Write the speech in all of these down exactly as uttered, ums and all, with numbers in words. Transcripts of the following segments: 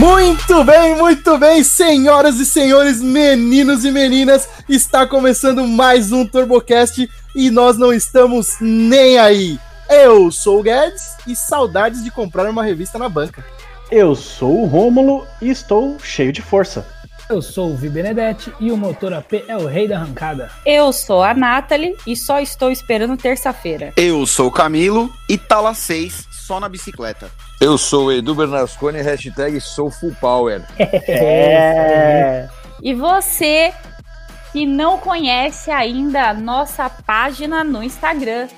Muito bem, muito bem, senhoras e senhores, meninos e meninas, está começando mais um Turbocast e nós não estamos nem aí. Eu sou o Guedes e saudades de comprar uma revista na banca. Eu sou o Rômulo e estou cheio de força. Eu sou o Vi Benedetti e o motor A P é o rei da arrancada. Eu sou a Nathalie e só estou esperando terça-feira. Eu sou o Camilo e tala seis só na bicicleta. Eu sou o Edu Bernasconi, hashtag sou full power. É. E você que não conhece ainda a nossa página no Instagram,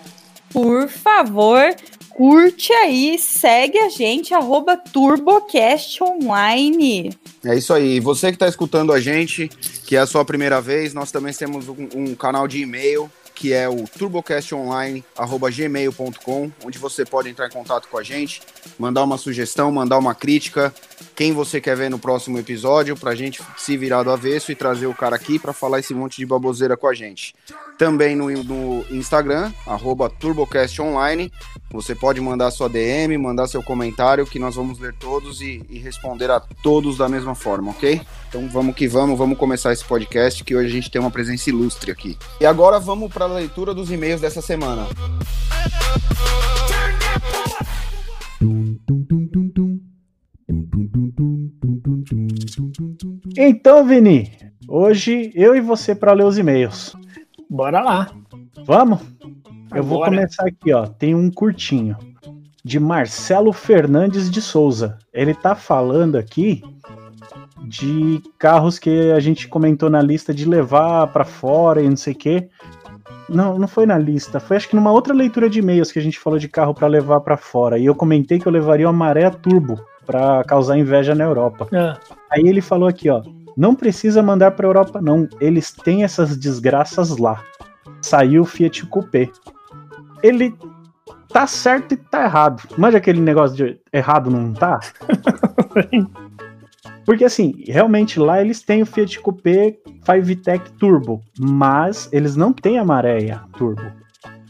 por favor, curte aí, segue a gente, arroba Turbocast Online. É isso aí, você que está escutando a gente, que é a sua primeira vez, nós também temos um, um canal de e-mail, que é o turbocast online arroba gmail ponto com, onde você pode entrar em contato com a gente, mandar uma sugestão, mandar uma crítica, quem você quer ver no próximo episódio, pra gente se virar do avesso e trazer o cara aqui pra falar esse monte de baboseira com a gente. Também no, no Instagram, arroba turbocastonline, você pode mandar sua D M, mandar seu comentário, que nós vamos ler todos e, e responder a todos da mesma forma, ok? Então vamos que vamos, vamos começar esse podcast, que hoje a gente tem uma presença ilustre aqui. E agora vamos para a leitura dos e-mails dessa semana. Então, Vini, hoje eu e você para ler os e-mails. Bora lá. Vamos? Agora. Eu vou começar aqui, ó. Tem um curtinho de Marcelo Fernandes de Souza. Ele tá falando aqui de carros que a gente comentou na lista de levar para fora e não sei o quê. Não, não foi na lista. Foi acho que numa outra leitura de e-mails que a gente falou de carro para levar para fora. E eu comentei que eu levaria uma Marea Turbo para causar inveja na Europa. É. Aí ele falou aqui, ó, não precisa mandar para Europa não, eles têm essas desgraças lá. Saiu o Fiat Coupé. Ele tá certo e tá errado. Manja aquele negócio de errado não tá? Porque assim, realmente lá eles têm o Fiat Coupé cinco Tech Turbo, mas eles não têm a Marea Turbo.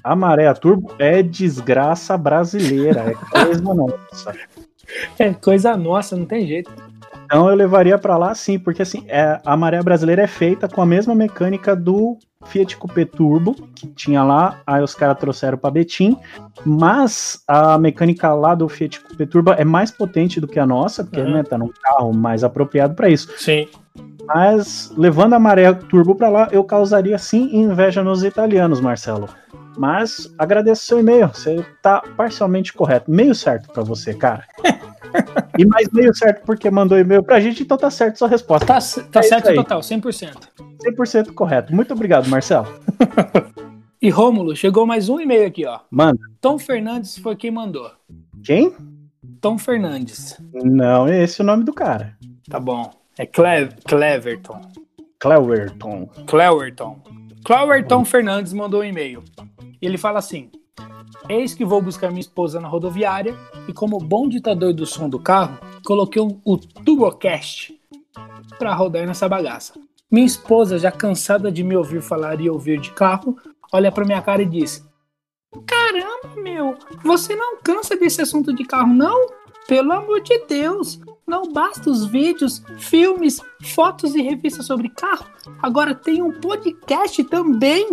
A Marea Turbo é desgraça brasileira, é coisa nossa. É coisa nossa, não tem jeito. Então eu levaria pra lá sim, porque assim, é, a Marea brasileira é feita com a mesma mecânica do Fiat Coupé Turbo, que tinha lá, aí os caras trouxeram pra Betim, mas a mecânica lá do Fiat Coupé Turbo é mais potente do que a nossa, porque uhum. né, tá num carro mais apropriado pra isso. Sim. Mas levando a Marea Turbo pra lá, eu causaria sim inveja nos italianos, Marcelo. Mas agradeço o seu e-mail, você tá parcialmente correto, meio certo pra você, cara. E mais meio certo porque mandou e-mail pra gente, então tá certo sua resposta. Tá, tá é certo total, cem por cento. cem por cento correto, muito obrigado, Marcelo. E Rômulo, chegou mais um e-mail aqui, ó. Manda. Tom Fernandes foi quem mandou. Quem? Tom Fernandes. Não, esse é esse o nome do cara. Tá bom, é Cle- Cleverton Cleverton Cleverton Cleverton Fernandes mandou um e-mail. Ele fala assim: eis que vou buscar minha esposa na rodoviária e, como bom ditador do som do carro, coloquei um, o Turbocast para rodar nessa bagaça. Minha esposa, já cansada de me ouvir falar e ouvir de carro, olha para minha cara e diz: caramba, meu, você não cansa desse assunto de carro, não? Pelo amor de Deus, não basta os vídeos, filmes, fotos e revistas sobre carro, agora tem um podcast também.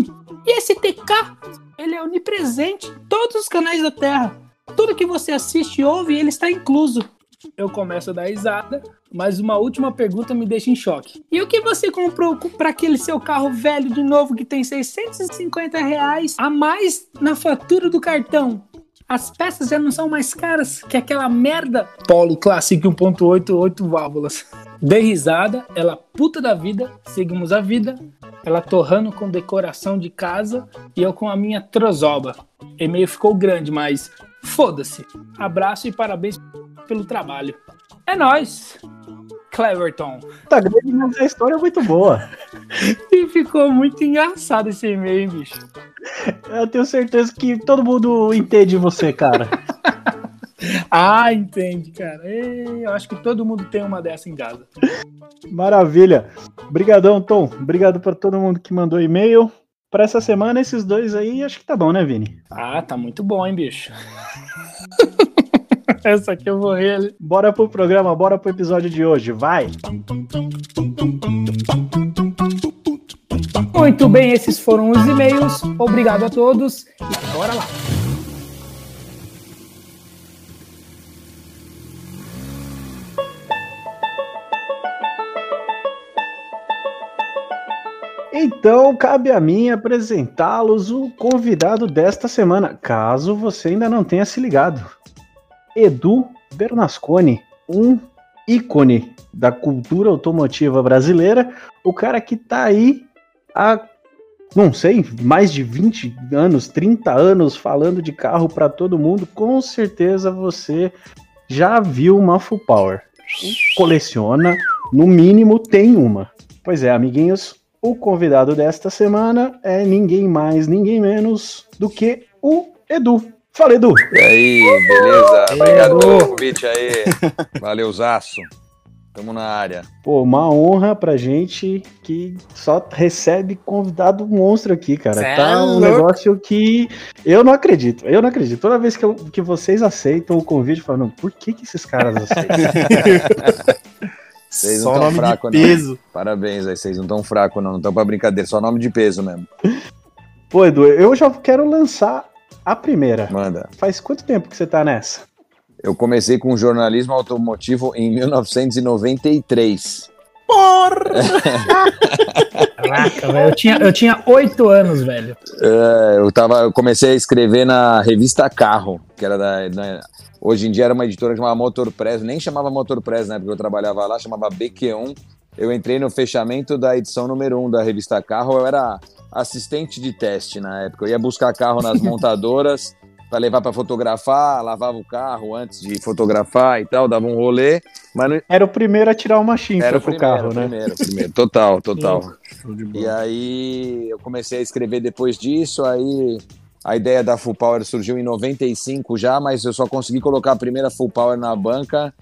E esse T K, ele é onipresente em todos os canais da Terra. Tudo que você assiste e ouve, ele está incluso. Eu começo a dar risada, mas uma última pergunta me deixa em choque. E o que você comprou para aquele seu carro velho de novo que tem seiscentos e cinquenta reais a mais na fatura do cartão? As peças já não são mais caras que aquela merda Polo Classic um ponto oito, oito válvulas. Dei risada, ela puta da vida, seguimos a vida, ela torrando com decoração de casa e eu com a minha trozoba. E-mail ficou grande, mas foda-se. Abraço e parabéns pelo trabalho. É nóis, Cleverton. Tá grande, mas a história é muito boa. E ficou muito engraçado esse e-mail, hein, bicho? Eu tenho certeza que todo mundo entende você, cara. Ah, entende, cara. Ei, eu acho que todo mundo tem uma dessa em casa. Maravilha. Obrigadão, Tom. Obrigado para todo mundo que mandou e-mail. Para essa semana, esses dois aí, acho que tá bom, né, Vini? Ah, tá muito bom, hein, bicho? Essa aqui eu vou rir ali. Bora pro programa, bora pro episódio de hoje, vai! Muito bem, esses foram os e-mails. Obrigado a todos e bora lá! Então, cabe a mim apresentá-los o convidado desta semana, caso você ainda não tenha se ligado. Edu Bernasconi, um ícone da cultura automotiva brasileira, o cara que tá aí há, não sei, mais de vinte anos, trinta anos falando de carro para todo mundo. Com certeza você já viu uma Full Power, coleciona, no mínimo tem uma. Pois é, amiguinhos. O convidado desta semana é ninguém mais, ninguém menos do que o Edu. Fala, Edu! E aí, beleza? Edu. Obrigado pelo convite aí. Valeuzaço. Tamo na área. Pô, uma honra pra gente que só recebe convidado monstro aqui, cara. Cê tá é um louco. Negócio que eu não acredito, eu não acredito. Toda vez que, eu, que vocês aceitam o convite, eu falo, não, por que que esses caras aceitam? Vocês não estão fracos, não. Peso. Parabéns aí, vocês não estão fracos, não. Não estão pra brincadeira, só nome de peso mesmo. Pô, Edu, eu já quero lançar a primeira. Manda. Faz quanto tempo que você tá nessa? Eu comecei com jornalismo automotivo em mil novecentos e noventa e três. Porra! Caraca, velho. Eu tinha, eu tinha oito anos, velho. É, eu, tava, eu comecei a escrever na Revista Carro, que era da... da hoje em dia era uma editora que chamava Motorpress, nem chamava Motorpress, né, porque eu trabalhava lá, chamava Bequion. Eu entrei no fechamento da edição número um da Revista Carro, eu era assistente de teste na época, eu ia buscar carro nas montadoras para levar para fotografar, lavava o carro antes de fotografar e tal, dava um rolê. Mas não... Era o primeiro a tirar uma chinfra pro carro, né? Era o primeiro, primeiro, total, total. E aí eu comecei a escrever depois disso, aí... A ideia da Full Power surgiu em noventa e cinco já, mas eu só consegui colocar a primeira Full Power na banca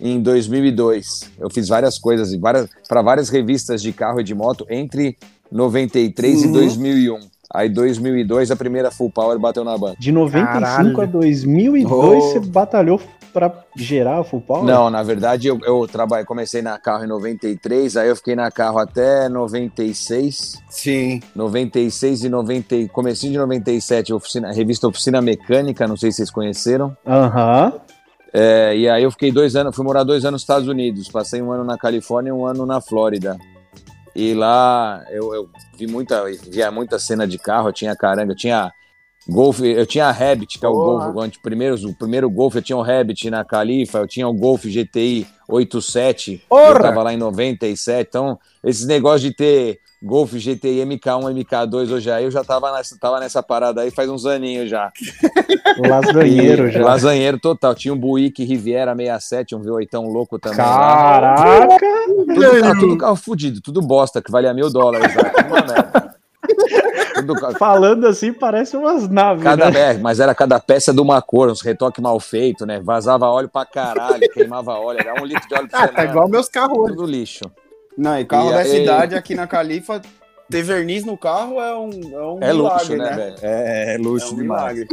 em dois mil e dois. Eu fiz várias coisas várias, para várias revistas de carro e de moto entre noventa e três uhum. e dois mil e um. Aí, em dois mil e dois, a primeira Full Power bateu na banca. De noventa e cinco Caralho. A dois mil e dois, oh. Você batalhou para gerar a Full Power? Não, na verdade, eu, eu trabalhei, comecei na Carro em noventa e três, aí eu fiquei na Carro até noventa e seis. Sim. noventa e seis e noventa, comecinho de noventa e sete, oficina, Revista Oficina Mecânica, não sei se vocês conheceram. Aham. Uhum. É, e aí eu fiquei dois anos, fui morar dois anos nos Estados Unidos, passei um ano na Califórnia e um ano na Flórida. E lá eu, eu vi muita, via muita cena de carro, eu tinha caranga, eu tinha Golf, eu tinha a Rabbit, que é o Golf, antes, primeiro, o primeiro Golf, eu tinha o Rabbit na Califa, eu tinha o Golf G T I oitenta e sete, Orra! Eu tava lá em noventa e sete, então esses negócios de ter Golf G T I M K um, M K dois, hoje aí eu já tava nessa, tava nessa parada aí faz uns aninhos já. Lasanheiro e, já. Lasanheiro total, tinha um Buick Riviera sessenta e sete, um V oito louco também. Caraca! Lá. Tudo carro, tudo carro fudido, tudo bosta, que valia mil dólares, uma merda. Falando assim, parece umas naves, cada, né? É, mas era cada peça de uma cor, uns retoques mal feitos, né? Vazava óleo pra caralho, queimava óleo, era um litro de óleo pra ah, tá igual meus carros. Tudo lixo. Não, e carro e, dessa e... idade aqui na Califa, ter verniz no carro é um, é um é milagre, luxo, né? né? É, é luxo, é um milagre.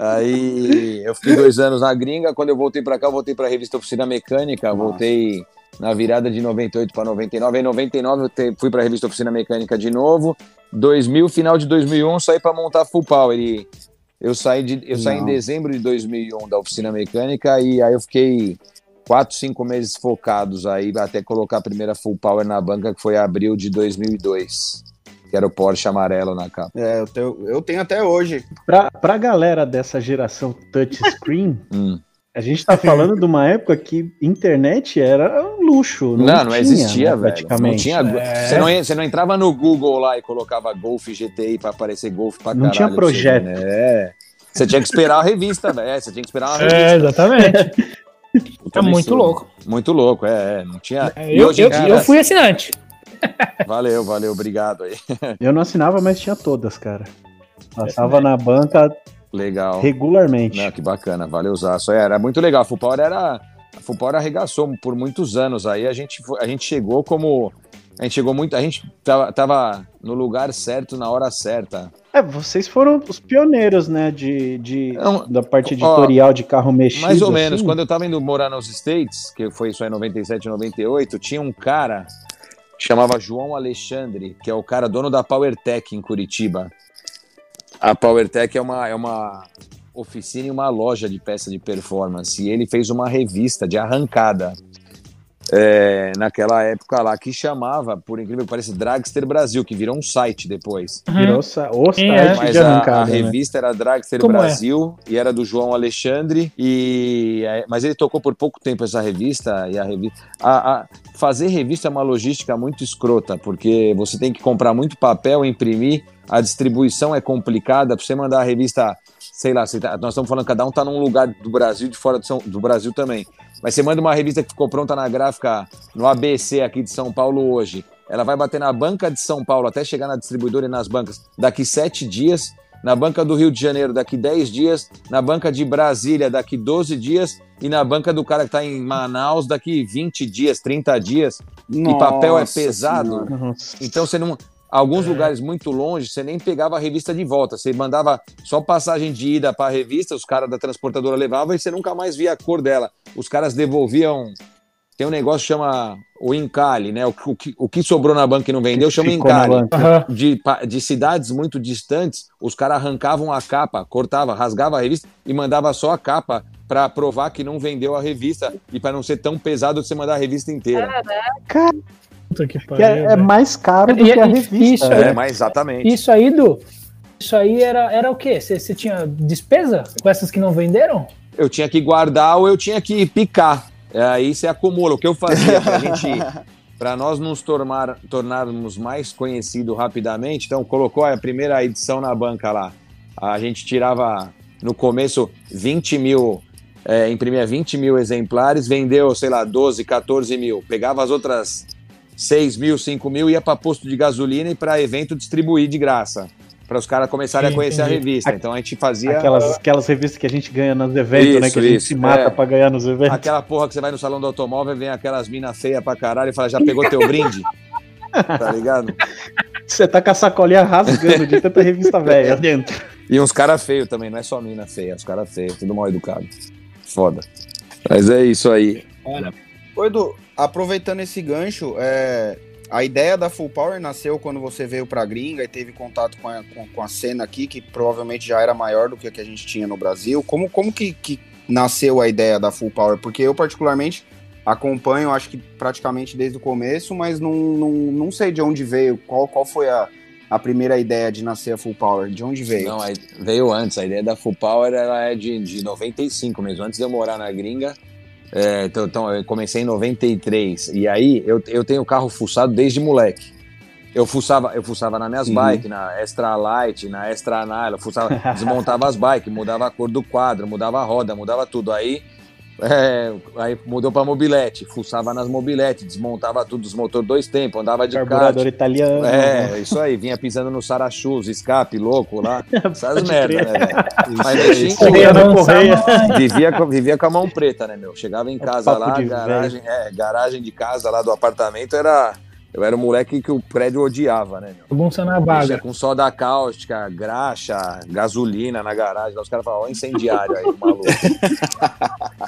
Aí eu fiquei dois anos na gringa, quando eu voltei pra cá, eu voltei pra Revista Oficina Mecânica, Nossa. voltei... Na virada de noventa e oito para noventa e nove. Em noventa e nove eu te, fui para a Revista Oficina Mecânica de novo. dois mil, final de dois mil e um, saí para montar a Full Power. E eu saí, de, eu saí em dezembro de dois mil e um da Oficina Mecânica e aí eu fiquei quatro, cinco meses focados aí até colocar a primeira Full Power na banca, que foi em abril de dois mil e dois. Que era o Porsche amarelo na capa. É, eu tenho, eu tenho até hoje. Para a galera dessa geração touchscreen... hum. A gente tá falando de uma época que internet era um luxo. Não, não, tinha, não existia, né, velho. Não tinha, é. você, não, você não entrava no Google lá e colocava Golf G T I pra aparecer Golf pra caralho. Não tinha projeto. Assim, né? Você tinha que esperar a revista, velho. Você tinha que esperar uma revista. É, exatamente. É muito louco. Muito louco, é. é. Não tinha... É, eu, hoje, eu, cara, eu fui assinante. Valeu, valeu. Obrigado aí. Eu não assinava, mas tinha todas, cara. Passava é, na banca... Legal. Regularmente. Não, que bacana, valeu usar. Só era muito legal. A Full Power era, a Full Power arregaçou por muitos anos. Aí a gente, a gente chegou como, a gente chegou muito, a gente tava, tava no lugar certo na hora certa. É, vocês foram os pioneiros, né, de, de, não, da parte editorial ó, de carro mexido. Mais ou assim. menos. Quando eu estava indo morar nos States, que foi isso aí em noventa e sete, noventa e oito, tinha um cara que chamava João Alexandre, que é o cara dono da PowerTech em Curitiba. A PowerTech é uma, é uma oficina e uma loja de peça de performance. E ele fez uma revista de arrancada é, naquela época lá, que chamava, por incrível que pareça, Dragster Brasil, que virou um site depois. Uhum. Virou o site é. Mas de arrancada. A, a revista né? era Dragster Como Brasil é? e era do João Alexandre. E, mas ele tocou por pouco tempo essa revista. E a revista a, a, fazer revista é uma logística muito escrota, porque você tem que comprar muito papel, imprimir, a distribuição é complicada, para você mandar a revista... Sei lá, nós estamos falando, cada um está num lugar do Brasil, de fora do, São, do Brasil também. Mas você manda uma revista que ficou pronta na gráfica, no A B C aqui de São Paulo hoje. Ela vai bater na banca de São Paulo, até chegar na distribuidora e nas bancas, daqui sete dias. Na banca do Rio de Janeiro, daqui dez dias. Na banca de Brasília, daqui doze dias. E na banca do cara que está em Manaus, daqui vinte dias, trinta dias. Nossa, e papel é pesado. Nossa. Então você não... Alguns é. lugares muito longe, você nem pegava a revista de volta. Você mandava só passagem de ida para a revista, os caras da transportadora levavam e você nunca mais via a cor dela. Os caras devolviam... Tem um negócio que chama o encalhe, né? O, o, o que sobrou na banca e não vendeu, chama encalhe. Uhum. De, de cidades muito distantes, os caras arrancavam a capa, cortavam, rasgavam a revista e mandava só a capa para provar que não vendeu a revista e para não ser tão pesado de você mandar a revista inteira. Caraca! Que pariu, é, é mais caro do e, que a revista. Isso, é, é, mas exatamente. Isso aí, Edu, isso aí era, era o quê? Você tinha despesa com essas que não venderam? Eu tinha que guardar ou eu tinha que picar. Aí você acumula. O que eu fazia pra gente... Para nós nos tornar, tornarmos mais conhecidos rapidamente, então colocou a primeira edição na banca lá. A gente tirava, no começo, vinte mil... É, imprimia vinte mil exemplares, vendeu, sei lá, doze, catorze mil. Pegava as outras... seis mil, cinco mil, ia para posto de gasolina e para evento distribuir de graça, para os caras começarem Sim, a conhecer entendi. a revista. Então a gente fazia... Aquelas, aquelas revistas que a gente ganha nos eventos, isso, né? Que a gente isso, se mata é. para ganhar nos eventos. Aquela porra que você vai no salão do automóvel e vem aquelas minas feias pra caralho e fala, já pegou teu brinde? Tá ligado? Você tá com a sacolinha rasgando de tanta revista velha dentro. E uns caras feios também, não é só mina feia, os caras feios, tudo mal educado. Foda. Mas é isso aí. Olha... Ô Edu, aproveitando esse gancho, é, a ideia da Full Power nasceu quando você veio pra gringa e teve contato com a, com, com a cena aqui, que provavelmente já era maior do que a que a gente tinha no Brasil. Como, como que, que nasceu a ideia da Full Power? Porque eu particularmente acompanho, acho que praticamente desde o começo, mas não, não, não sei de onde veio, qual, qual foi a, a primeira ideia de nascer a Full Power, de onde veio? Não, veio antes, a ideia da Full Power ela é de, de noventa e cinco mesmo, antes de eu morar na gringa. É, então, então, eu comecei em noventa e três, e aí eu, eu tenho carro fuçado desde moleque. Eu fuçava, eu fuçava nas minhas uhum. bikes, na Extra Light, na Extra Nylon, fuçava, desmontava as bikes, mudava a cor do quadro, mudava a roda, mudava tudo. Aí, é, aí mudou pra mobilete, fuçava nas mobilete, desmontava tudo, os motores dois tempos, andava de carburador italiano. É, isso aí, vinha pisando no Sarachus, escape louco lá, essas merda, né? Mas correia, não correia. Vivia, com, vivia com a mão preta, né, meu? Chegava em casa lá, garagem, é, garagem de casa lá do apartamento era... Eu era um moleque que o prédio odiava, né? Bagunça na vaga. Com soda cáustica, graxa, gasolina na garagem. Os caras falavam, ó, incendiário aí, maluco.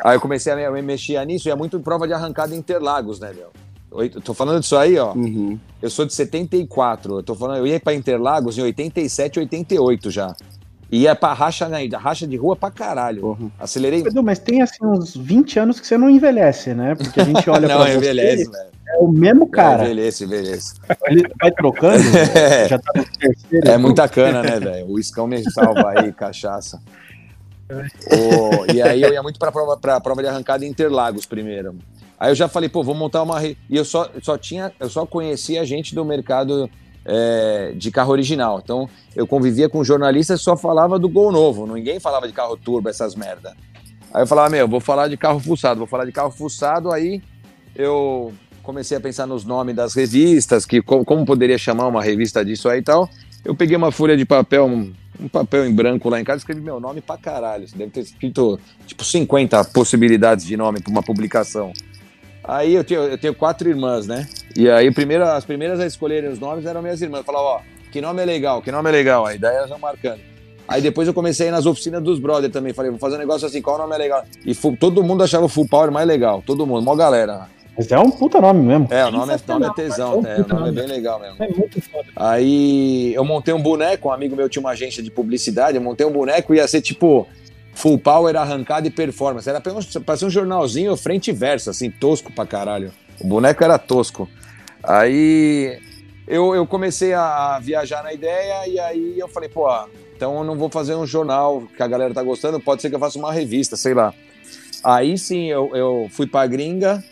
Aí eu comecei a me mexer nisso e é muito prova de arrancada em Interlagos, né, meu? Eu tô falando disso aí, ó. Uhum. Eu sou de setenta e quatro. Eu tô falando, eu ia pra Interlagos em oitenta e sete, oitenta e oito já. Ia pra racha, racha de rua pra caralho. Uhum. Acelerei. Pedro, mas tem assim uns vinte anos que você não envelhece, né? Porque a gente olha não, pra você. Não, envelhece, velho. É o mesmo cara. É, envelhece, envelhece. Ele vai trocando, é. já tá no terceiro. É muita cana, né, velho? O iscão me salva aí, cachaça. Oh, e aí eu ia muito pra prova, pra prova de arrancada em Interlagos primeiro. Aí eu já falei, pô, vou montar uma... Re... E eu só, só tinha... Eu só conhecia gente do mercado... É, de carro original, então eu convivia com jornalistas, só falava do Gol novo, ninguém falava de carro turbo, essas merda. Aí eu falava, meu, vou falar de carro fuçado, vou falar de carro fuçado, aí eu comecei a pensar nos nomes das revistas, que como, como poderia chamar uma revista disso aí e tal. Eu peguei uma folha de papel, um, um papel em branco lá em casa, escrevi meu nome pra caralho, deve ter escrito tipo cinquenta possibilidades de nome pra uma publicação. Aí eu tenho, eu tenho quatro irmãs, né? E aí primeiro, as primeiras a escolherem os nomes eram minhas irmãs. Eu falava, ó, que nome é legal, que nome é legal. Aí daí elas vão marcando. Aí depois eu comecei a ir nas oficinas dos brothers também. Falei, vou fazer um negócio assim, qual nome é legal? E full, todo mundo achava o Full Power mais legal, todo mundo, mó galera. Mas é um puta nome mesmo. É, o nome é, nome é tesão, é, um é, o nome é bem legal mesmo. É muito foda. Aí eu montei um boneco, um amigo meu tinha uma agência de publicidade, eu montei um boneco e ia ser tipo Full Power, arrancada e performance. Era pra ser um jornalzinho frente e verso, assim, tosco pra caralho. O boneco era tosco. Aí eu, eu comecei a viajar na ideia e aí eu falei, pô, então eu não vou fazer um jornal que a galera tá gostando, pode ser que eu faça uma revista, sei lá. Aí sim, eu, eu fui pra gringa,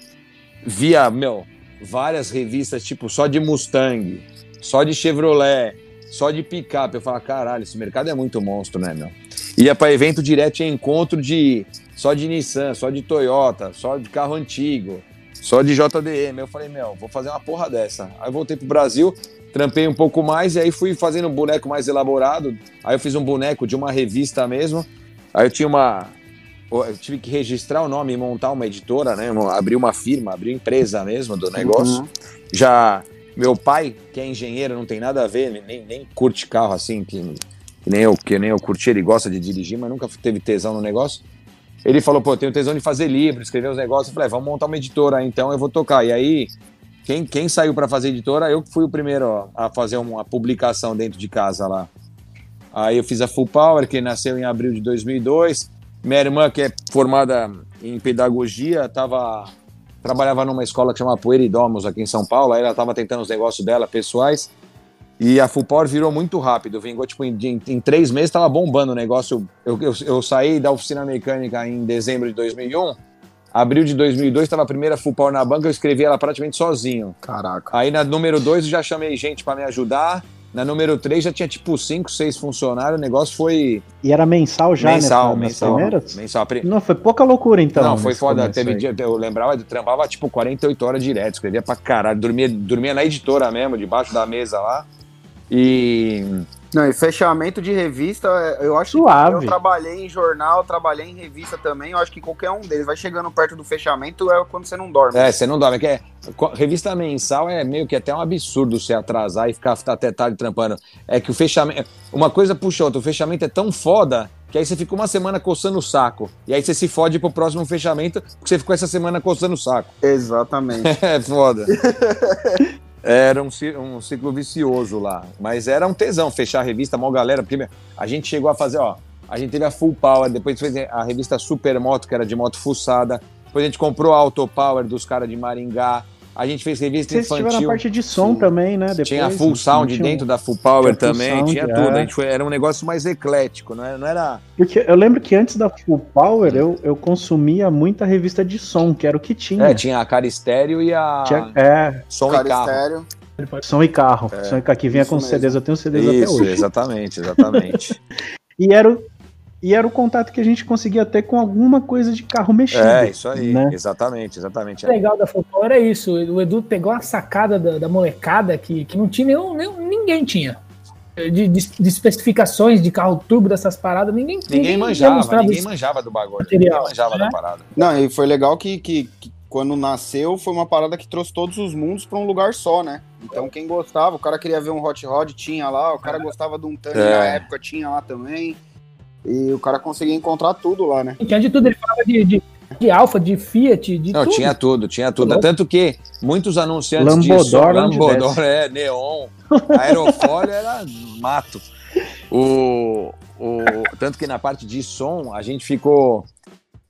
via, meu, várias revistas, tipo, só de Mustang, só de Chevrolet, só de picape. Eu falava, caralho, esse mercado é muito monstro, né, meu? Ia pra evento direto e encontro de, só de Nissan, só de Toyota, só de carro antigo, só de J D M. Eu falei, meu, vou fazer uma porra dessa. Aí eu voltei pro Brasil, trampei um pouco mais e aí fui fazendo um boneco mais elaborado. Aí eu fiz um boneco de uma revista mesmo. Aí eu tinha uma... Eu tive que registrar o nome e montar uma editora, né? Abrir uma firma, abrir empresa mesmo do negócio. Uhum. Já meu pai, que é engenheiro, não tem nada a ver, nem, nem curte carro assim, que, que, nem eu, que nem eu curti, ele gosta de dirigir, mas nunca teve tesão no negócio. Ele falou, pô, eu tenho tesão de fazer livro, escrever os negócios. Eu falei, vamos montar uma editora, então eu vou tocar. E aí, quem, quem saiu para fazer editora, eu fui o primeiro a fazer uma publicação dentro de casa lá. Aí eu fiz a Full Power, que nasceu em abril de dois mil e dois. Minha irmã, que é formada em pedagogia, tava, trabalhava numa escola que chamava Pueridomos, aqui em São Paulo. Aí ela estava tentando os negócios dela, pessoais. E a Full Power virou muito rápido. Vingou, tipo, em, em, em três meses estava bombando o negócio. Eu, eu, eu saí da oficina mecânica em dezembro de dois mil e um. Abril de dois mil e dois estava a primeira Full Power na banca. Eu escrevi ela praticamente sozinho. Caraca. Aí na número dois eu já chamei gente para me ajudar. Na número três já tinha tipo cinco, seis funcionários, o negócio foi... E era mensal já, mensal, né? Mensal, mensal. mensal pre... Não, foi pouca loucura então. Não, foi foda, teve dia, eu lembrava, eu trampava tipo quarenta e oito horas direto, escrevia pra caralho, dormia, dormia na editora mesmo, debaixo da mesa lá, e... Não, e fechamento de revista, eu acho Suave. Que eu trabalhei em jornal, trabalhei em revista também, eu acho que qualquer um deles vai chegando perto do fechamento é quando você não dorme. É, você não dorme, que é, revista mensal é meio que até um absurdo você atrasar e ficar até tarde trampando. É que o fechamento, uma coisa puxa outra, o fechamento é tão foda que aí você fica uma semana coçando o saco, e aí você se fode pro próximo fechamento porque você ficou essa semana coçando o saco. Exatamente. É foda. Era um, um ciclo vicioso lá, mas era um tesão fechar a revista, mó galera, porque a gente chegou a fazer, ó, a gente teve a Full Power, depois fez a revista Supermoto, que era de moto fuçada, depois a gente comprou a Auto Power dos caras de Maringá, a gente fez revista Vocês infantil. Vocês tiveram a parte de som Sim. também, né? Depois, tinha a Full Sound tinha... dentro da Full Power tinha também, sound, tinha tudo, é. a gente foi, era um negócio mais eclético, não era, não era... Porque eu lembro que antes da Full Power, eu, eu consumia muita revista de som, que era o que tinha. É, tinha a Caristério e a... Tinha... É. Som Caristério. e Carro. Som e Carro. É. Som e Carro, que vinha Isso com mesmo. C Ds, eu tenho C Ds Isso, até hoje. Isso, exatamente, exatamente. E era o... E era o contato que a gente conseguia ter com alguma coisa de carro mexido. É, isso aí, né? exatamente, exatamente. O legal da Full Power é isso, o Edu pegou a sacada da, da molecada que, que não tinha, nenhum, nenhum, ninguém tinha. De, de, de especificações de carro turbo, dessas paradas, ninguém tinha. Ninguém manjava, ninguém manjava do bagulho, material, ninguém manjava né? da parada. Não, e foi legal que, que, que quando nasceu foi uma parada que trouxe todos os mundos para um lugar só, né? Então quem gostava, o cara queria ver um Hot Rod, tinha lá, o cara gostava de um Tang é. na época, tinha lá também. E o cara conseguia encontrar tudo lá, né? Tinha de tudo, ele falava de, de, de Alfa, de Fiat, de Não, tudo. Tinha tudo, tinha tudo. Tanto que muitos anunciantes Lambodor, disso, Lambodor, é, Neon, aerofólio era mato. O, o, tanto que na parte de som, a gente ficou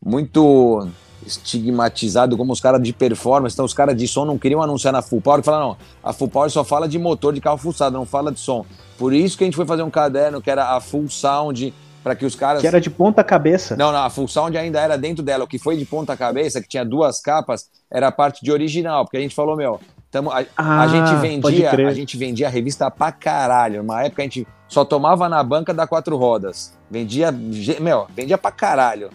muito estigmatizado como os caras de performance, então os caras de som não queriam anunciar na Full Power, que falaram, não, a Full Power só fala de motor de carro fuçado, não fala de som. Por isso que a gente foi fazer um caderno que era a Full Sound, para que os caras... Que era de ponta cabeça. Não, não, a Full Sound ainda era dentro dela. O que foi de ponta cabeça, que tinha duas capas, era a parte de original, porque a gente falou, meu, tamo, a, ah, a, gente vendia, a gente vendia a revista pra caralho. Uma época a gente só tomava na banca da Quatro Rodas. Vendia, meu, vendia pra caralho.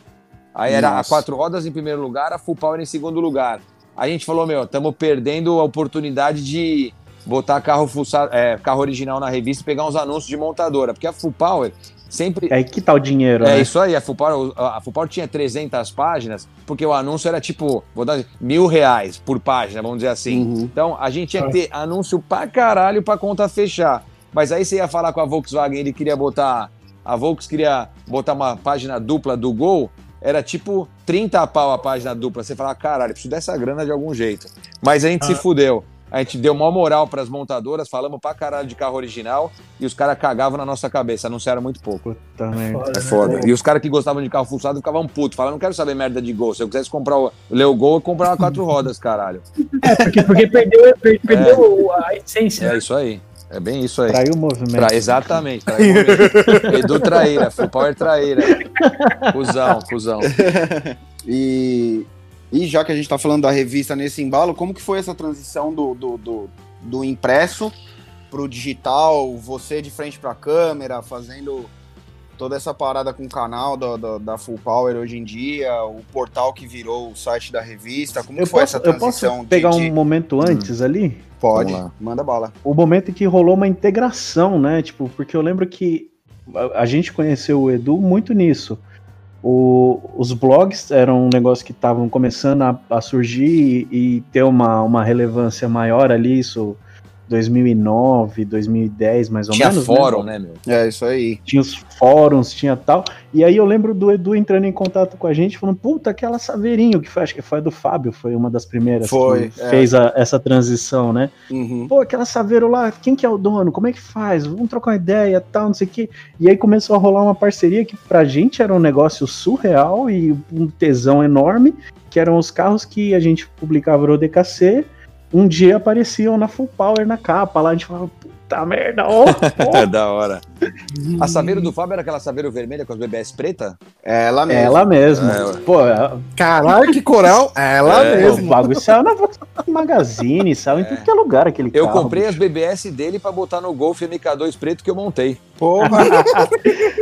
Aí Nossa. era a Quatro Rodas em primeiro lugar, a Full Power em segundo lugar. Aí a gente falou, meu, estamos perdendo a oportunidade de... botar carro, é, carro original na revista e pegar uns anúncios de montadora, porque a Full Power sempre... É que tá o dinheiro, é, né? É isso aí, a Full Power, a Full Power tinha trezentas páginas, porque o anúncio era tipo, vou dar mil reais por página, vamos dizer assim. Uhum. Então, a gente ia ter anúncio pra caralho pra conta fechar. Mas aí você ia falar com a Volkswagen, ele queria botar... A Volkswagen queria botar uma página dupla do Gol, era tipo trinta pau a página dupla. Você falava, caralho, preciso dessa grana de algum jeito. Mas a gente ah. se fudeu. A gente deu maior moral pras montadoras, falamos pra caralho de carro original e os caras cagavam na nossa cabeça, anunciaram muito pouco. Puta merda. É foda. E os caras que gostavam de carro funcionado ficavam putos, falavam, não quero saber merda de Gol. Se eu quisesse comprar o Leo Gol, eu comprava quatro rodas, caralho. É, porque, porque perdeu, perdeu é. a essência. É isso aí. É bem isso aí. Traiu o movimento. Tra... Exatamente. Traiu o movimento. Edu traíra, Full Power traíra. Cusão, cuzão. E... E já que a gente está falando da revista nesse embalo, como que foi essa transição do, do, do, do impresso para o digital, você de frente para a câmera, fazendo toda essa parada com o canal do, do, da Full Power hoje em dia, o portal que virou o site da revista, como que foi posso, essa transição? Eu posso pegar de, de... um momento antes hum. ali? Pode, manda bala. O momento que rolou uma integração, né? Tipo, porque eu lembro que a gente conheceu o Edu muito nisso. O, os blogs eram um negócio que estavam começando a, a surgir e, e ter uma, uma relevância maior ali, isso dois mil e nove, dois mil e dez, mais ou tinha menos. Tinha fórum, né, né, meu? É, isso aí. Tinha os fóruns, tinha tal. E aí eu lembro do Edu entrando em contato com a gente, falando, puta, aquela Saveirinho, que foi, acho que foi a do Fábio, foi uma das primeiras foi, que é. fez a, essa transição, né? Uhum. Pô, aquela Saveiro lá, quem que é o dono? Como é que faz? Vamos trocar uma ideia, tal, não sei o quê. E aí começou a rolar uma parceria que pra gente era um negócio surreal e um tesão enorme, que eram os carros que a gente publicava no D K C, um dia apareciam na Full Power, na capa, lá a gente falava, puta merda, ó! É da hora. A Saveiro do Fábio era aquela Saveiro vermelha com as B B S preta? Ela mesma. Ela mesma. É. Pô, ela... Caralho, que coral! Ela é. mesma. O bagulho saiu na Magazine, saiu é. em tudo que é lugar aquele eu carro. Eu comprei as B B S dele pra botar no Golf M K dois preto que eu montei. Porra!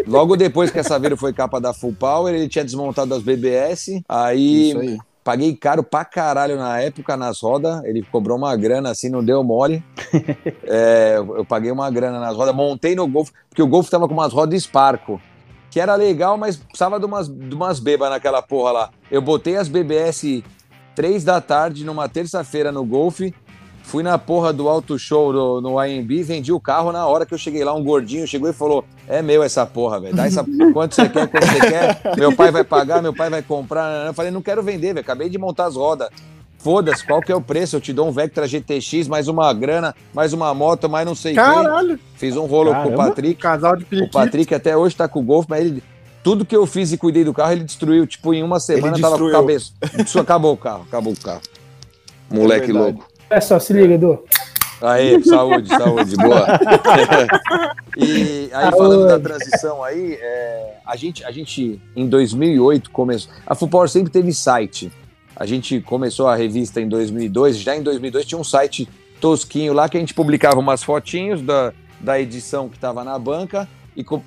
Logo depois que a Saveiro foi capa da Full Power, ele tinha desmontado as B B S, aí... Isso aí. Paguei caro pra caralho na época nas rodas, ele cobrou uma grana assim, não deu mole. é, eu paguei uma grana nas rodas, montei no Golf, porque o Golf tava com umas rodas Sparco, que era legal, mas precisava de umas, de umas bebas naquela porra lá. Eu botei as B B S três da tarde, numa terça-feira no Golf, fui na porra do Auto Show do, no A M B, vendi o carro na hora que eu cheguei lá, um gordinho chegou e falou, é meu essa porra, velho, dá essa quanto você quer, quanto você quer, meu pai vai pagar, meu pai vai comprar, eu falei, não quero vender, velho, acabei de montar as rodas, foda-se, qual que é o preço, eu te dou um Vectra G T X, mais uma grana, mais uma moto, mais não sei o que, fiz um rolo Caramba. com o Patrick, casal de o Patrick até hoje tá com o Golf, mas ele... Tudo que eu fiz e cuidei do carro, ele destruiu, tipo, em uma semana tava com o cabeça, acabou o carro, acabou o carro, moleque é louco. É só, se liga, Edu. Aí, saúde, saúde, boa. E aí, falando da transição aí, é, a, gente, a gente, em dois mil e oito, começou... A Full Power sempre teve site. A gente começou a revista em dois mil e dois, já em dois mil e dois tinha um site tosquinho lá, que a gente publicava umas fotinhos da, da edição que estava na banca e co-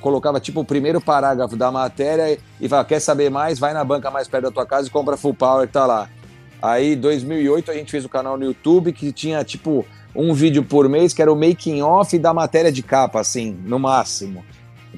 colocava, tipo, o primeiro parágrafo da matéria e, e falava, quer saber mais? Vai na banca mais perto da tua casa e compra Full Power que tá lá. Aí, em dois mil e oito, a gente fez o canal no YouTube que tinha, tipo, um vídeo por mês, que era o making off da matéria de capa, assim, no máximo.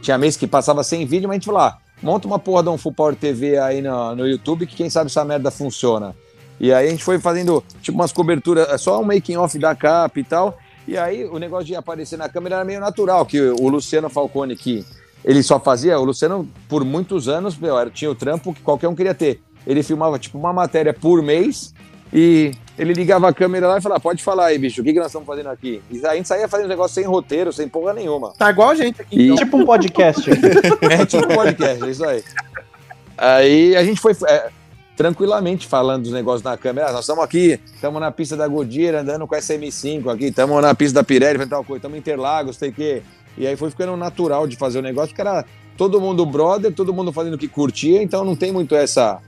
Tinha mês que passava sem vídeo, mas a gente falou, ah, monta uma porra de um Full Power T V aí no, no YouTube que quem sabe essa merda funciona. E aí a gente foi fazendo, tipo, umas coberturas, só um making off da capa e tal. E aí o negócio de aparecer na câmera era meio natural, que o Luciano Falcone, que ele só fazia... O Luciano, por muitos anos, meu, era, tinha o trampo que qualquer um queria ter. Ele filmava, tipo, uma matéria por mês e ele ligava a câmera lá e falava, pode falar aí, bicho, o que, que nós estamos fazendo aqui? E a gente saía fazendo negócio sem roteiro, sem porra nenhuma. Tá igual a gente aqui. E... Então. Tipo um podcast. É, tipo um podcast, é isso aí. Aí a gente foi é, tranquilamente falando dos negócios na câmera. Nós estamos aqui, estamos na pista da Goodyear, andando com a S M cinco aqui, estamos na pista da Pirelli, estamos em Interlagos, sei o quê. E aí foi ficando natural de fazer o negócio, porque era todo mundo brother, todo mundo fazendo o que curtia, então não tem muito essa...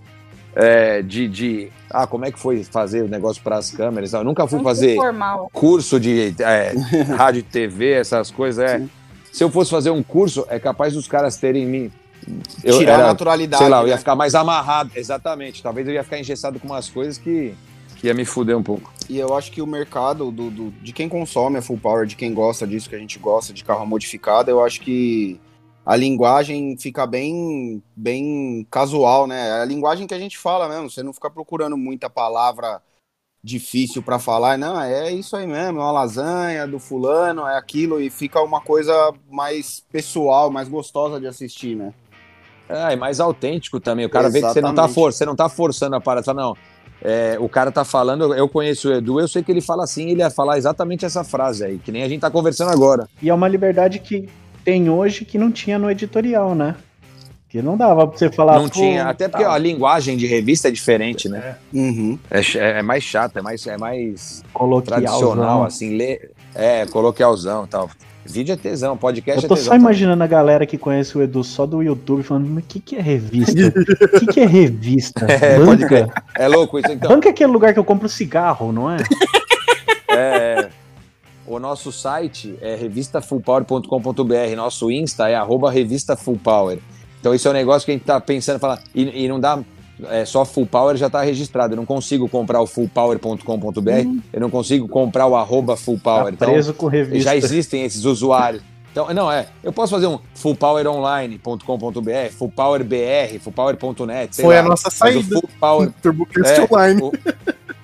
É, de, de, ah, como é que foi fazer o negócio para as câmeras? Eu nunca fui Muito fazer formal. curso de é, rádio e T V, essas coisas. É. Se eu fosse fazer um curso, é capaz dos caras terem me... Eu, Tirar era, a naturalidade. Sei lá, né? Eu ia ficar mais amarrado. Exatamente. Talvez eu ia ficar engessado com umas coisas que, que ia me fuder um pouco. E eu acho que o mercado do, do, de quem consome a Full Power, de quem gosta disso, que a gente gosta de carro modificado, eu acho que... A linguagem fica bem, bem casual, né? É a linguagem que a gente fala mesmo. Você não fica procurando muita palavra difícil para falar, não, é isso aí mesmo, é uma lasanha do fulano, é aquilo, e fica uma coisa mais pessoal, mais gostosa de assistir, né? É, e mais autêntico também, o cara Exatamente. Vê que você não tá, for, você não tá forçando a parada, não, é, o cara tá falando, eu conheço o Edu, eu sei que ele fala assim, ele ia falar exatamente essa frase aí, que nem a gente tá conversando agora. E é uma liberdade que tem hoje que não tinha no editorial, né? Que não dava pra você falar... Não tinha, até porque a linguagem de revista é diferente, né? É, uhum. é, é mais chata, é mais, é mais tradicional, assim, ler, é, coloquialzão e tal. Vídeo é tesão, podcast é tesão. Eu tô é só imaginando também. A galera que conhece o Edu só do YouTube falando, mas o que, que é revista? O que, que é revista? É, pode crer. É louco isso, então. Banca é aquele lugar que eu compro cigarro, não é? É... O nosso site é revista full power ponto com ponto b r, nosso Insta é arroba revista full power. Então isso é um negócio que a gente tá pensando, falar e, e não dá, é, só Full Power já tá registrado, eu não consigo comprar o full power ponto com ponto b r, hum. eu não consigo comprar o arroba Full Power, tá preso então, com revista. Já existem esses usuários. Então, não, é, eu posso fazer um full power online ponto com ponto b r, full power b r, full power ponto net, sei Foi lá. Foi a nossa saída, Full Power Turbocast é, Online. O,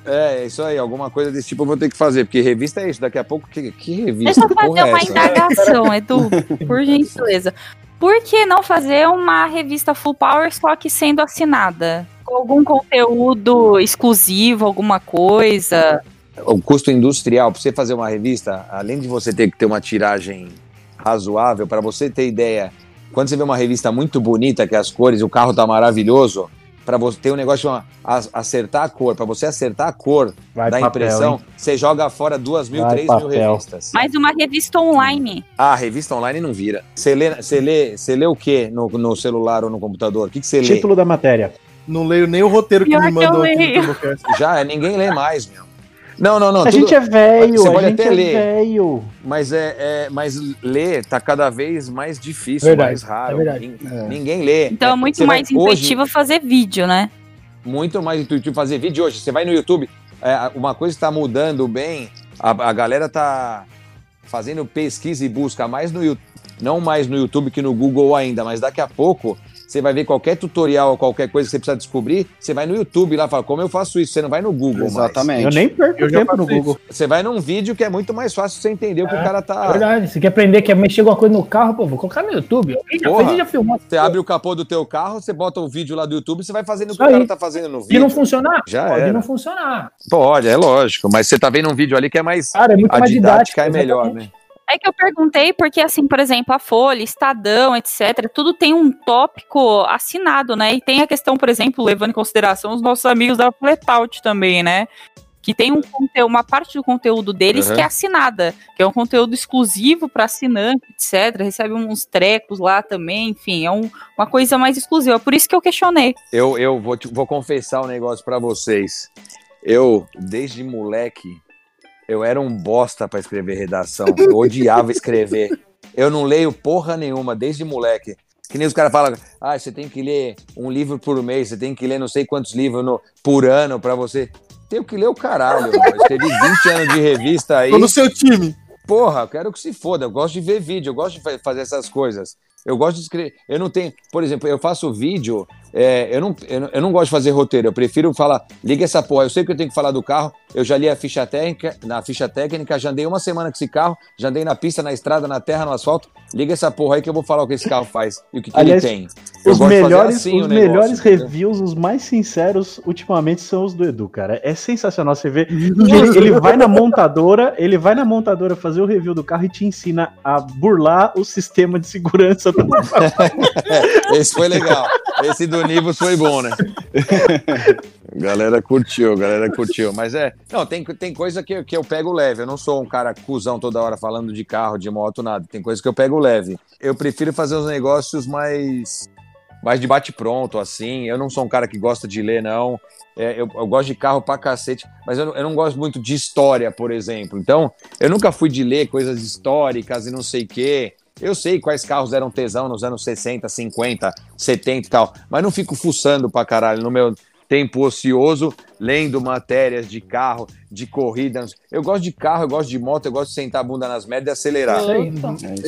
É, isso aí, alguma coisa desse tipo eu vou ter que fazer, porque revista é isso, daqui a pouco, que, que revista? Deixa eu fazer uma indagação, Edu, por gentileza. Por que não fazer uma revista Full Power só que sendo assinada? Com algum conteúdo exclusivo, alguma coisa? O custo industrial, para você fazer uma revista, além de você ter que ter uma tiragem razoável, para você ter ideia, quando você vê uma revista muito bonita, que as cores, o carro tá maravilhoso... Para você ter um negócio chamado acertar a cor, para você acertar a cor Vai da papel, impressão, hein? Você joga fora duas mil, Vai três papel. mil revistas. Mas uma revista online. Ah, revista online não vira. Você lê, você lê, você lê o quê no, no celular ou no computador? O que, que você lê? Título da matéria. Não leio nem o roteiro que Pior me mandou que aqui no podcast. Já, ninguém lê mais, meu. Não, não, não. A tudo... gente é velho, você a pode gente até é ler, velho. Mas, é, é, mas ler tá cada vez mais difícil, verdade, mais raro. É ninguém, é. ninguém lê. Então é muito você mais vai... intuitivo hoje... fazer vídeo, né? Muito mais intuitivo fazer vídeo hoje. Você vai no YouTube, é, uma coisa que tá mudando bem, a, a galera tá fazendo pesquisa e busca mais no YouTube. Não mais no YouTube que no Google ainda, mas daqui a pouco... Você vai ver qualquer tutorial, qualquer coisa que você precisa descobrir, você vai no YouTube lá e fala, como eu faço isso? Você não vai no Google Exatamente. Mais. Eu nem perco eu tempo no Google. Isso. Você vai num vídeo que é muito mais fácil você entender é, o que o cara tá... É verdade, você quer aprender, quer mexer alguma coisa no carro, pô, vou colocar no YouTube. Porra, já filmou. Você abre o capô do teu carro, você bota o vídeo lá do YouTube, você vai fazendo o que o cara tá fazendo no vídeo. Se não funcionar, já pode era. não funcionar. Pode, é lógico, mas você tá vendo um vídeo ali que é mais... Cara, é muito a mais didática. É melhor, exatamente. Né? É que eu perguntei porque, assim, por exemplo, a Folha, Estadão, etcétera, tudo tem um tópico assinado, né? E tem a questão, por exemplo, levando em consideração os nossos amigos da Flatout também, né? Que tem um conteúdo, uma parte do conteúdo deles uhum. que é assinada, que é um conteúdo exclusivo para assinante, etcétera. Recebe uns trecos lá também, enfim, é um, uma coisa mais exclusiva. Por isso que eu questionei. Eu, eu vou, te, vou confessar um negócio para vocês. Eu, desde moleque... Eu era um bosta pra escrever redação. Eu odiava escrever. Eu não leio porra nenhuma, desde moleque. Que nem os caras falam, ah, você tem que ler um livro por mês, você tem que ler não sei quantos livros no, por ano pra você. Tenho que ler o caralho, mano. Eu escrevi vinte anos de revista aí. Tô no seu time. Porra, eu quero que se foda. Eu gosto de ver vídeo, eu gosto de fazer essas coisas. Eu gosto de escrever. Eu não tenho... Por exemplo, eu faço vídeo, é, eu, não, eu, não, eu não gosto de fazer roteiro. Eu prefiro falar, liga essa porra. Eu sei que eu tenho que falar do carro. Eu já li a ficha técnica, na ficha técnica, já andei uma semana com esse carro, já andei na pista, na estrada, na terra, no asfalto. Liga essa porra aí que eu vou falar o que esse carro faz e o que, que Aliás, ele tem. Eu os gosto melhores, de fazer assim os o negócio, melhores reviews, entendeu? Os mais sinceros, ultimamente, são os do Edu, cara. É sensacional você ver. Ele, ele vai na montadora, ele vai na montadora fazer o review do carro e te ensina a burlar o sistema de segurança. Esse foi legal. Esse do Nivus foi bom, né? Galera curtiu, galera curtiu. Mas é, não, tem, tem coisa que, que eu pego leve. Eu não sou um cara cuzão toda hora falando de carro, de moto, nada. Tem coisa que eu pego leve. Eu prefiro fazer os negócios mais, mais de bate-pronto, assim. Eu não sou um cara que gosta de ler, não. É, eu, eu gosto de carro pra cacete, mas eu, eu não gosto muito de história, por exemplo. Então, eu nunca fui de ler coisas históricas e não sei o quê. Eu sei quais carros eram tesão nos anos sessenta, cinquenta, setenta e tal, mas não fico fuçando pra caralho no meu tempo ocioso, lendo matérias de carro, de corrida. Eu gosto de carro, eu gosto de moto, eu gosto de sentar a bunda nas merdas e acelerar. É isso aí.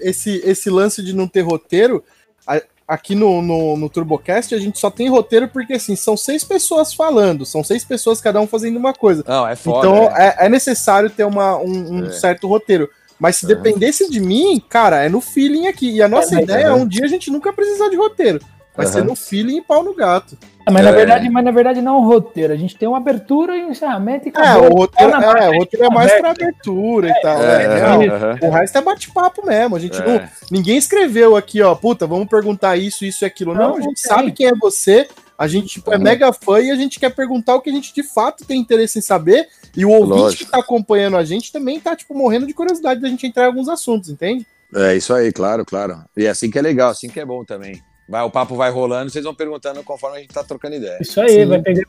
Esse, esse, esse lance de não ter roteiro, a, aqui no, no, no Turbocast, a gente só tem roteiro porque, assim, são seis pessoas falando, são seis pessoas, cada um fazendo uma coisa. Não, é foda. Então, é, é necessário ter uma, um, um é. certo roteiro. Mas se é. dependesse de mim, cara, é no feeling aqui. E a nossa é, ideia é, é um dia a gente nunca precisar de roteiro. Vai uhum. ser no feeling e pau no gato. É, mas, é. Na verdade, mas na verdade não é um roteiro. A gente tem uma abertura e um encerramento e acabou. É, o roteiro é, parte, é, o roteiro é mais para abertura é, e tal. É, né? é, é, o resto é bate-papo mesmo. A gente é. não, ninguém escreveu aqui, ó, puta, vamos perguntar isso, isso e aquilo. Não, não a gente tem. sabe quem é você. A gente tipo, é uhum. mega fã e a gente quer perguntar o que a gente de fato tem interesse em saber. E o ouvinte Lógico. que tá acompanhando a gente também tá tipo, morrendo de curiosidade da gente entrar em alguns assuntos, entende? É isso aí, claro, claro. E assim que é legal, assim que é bom também. Vai, o papo vai rolando, vocês vão perguntando conforme a gente tá trocando ideia. Isso aí, Sim. vai pegando.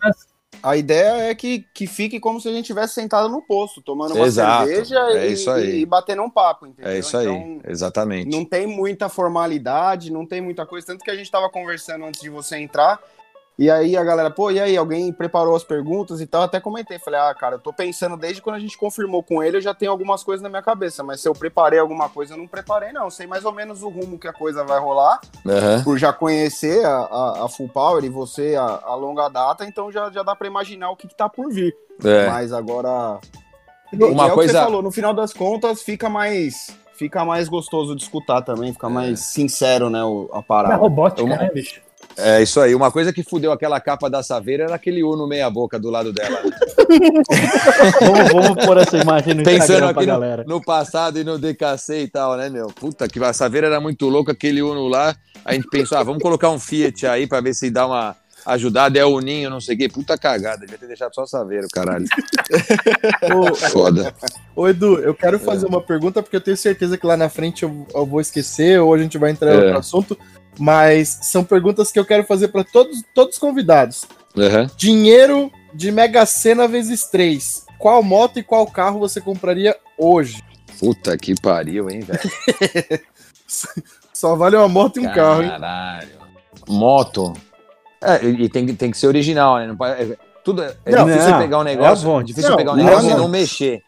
A ideia é que, que fique como se a gente estivesse sentado no posto, tomando uma Exato. cerveja é e, isso aí. e batendo um papo, entendeu? É isso então, aí, exatamente. Não tem muita formalidade, não tem muita coisa. Tanto que a gente tava conversando antes de você entrar. E aí a galera, pô, e aí, alguém preparou as perguntas e tal, até comentei, falei, ah, cara, eu tô pensando desde quando a gente confirmou com ele, eu já tenho algumas coisas na minha cabeça, mas se eu preparei alguma coisa, eu não preparei não, sei mais ou menos o rumo que a coisa vai rolar, uhum. por já conhecer a, a, a Full Power e você a, a longa data, então já, já dá pra imaginar o que, que tá por vir, é. mas agora, uma é coisa... o que você falou, no final das contas fica mais... fica mais gostoso de escutar também, fica é. mais sincero, né, a parada. É robótica, uma... né, bicho? É isso aí. Uma coisa que fudeu aquela capa da Saveiro era aquele Uno meia-boca do lado dela. vamos, vamos pôr essa imagem no Pensando Instagram pra galera. No, no passado e no D K C e tal, né, meu? Puta, que a Saveiro era muito louca, aquele Uno lá. A gente pensou, ah, vamos colocar um Fiat aí pra ver se dá uma ajudada. É o Uninho, não sei o quê. Puta cagada. Devia ter deixado só a Saveiro, caralho. Ô, foda. Ô, Edu, eu quero fazer é. uma pergunta, porque eu tenho certeza que lá na frente eu, eu vou esquecer ou a gente vai entrar é. no assunto. Mas são perguntas que eu quero fazer para todos, todos os convidados. Uhum. Dinheiro de Mega Sena vezes três. Qual moto e qual carro você compraria hoje? Puta que pariu, hein, velho? Só vale uma moto e um Caralho. carro, hein? Caralho. Moto? É, e tem, tem que ser original, né? Não pode, é, tudo, é não, difícil não, pegar um negócio, é difícil não, pegar um negócio não, e não mexer.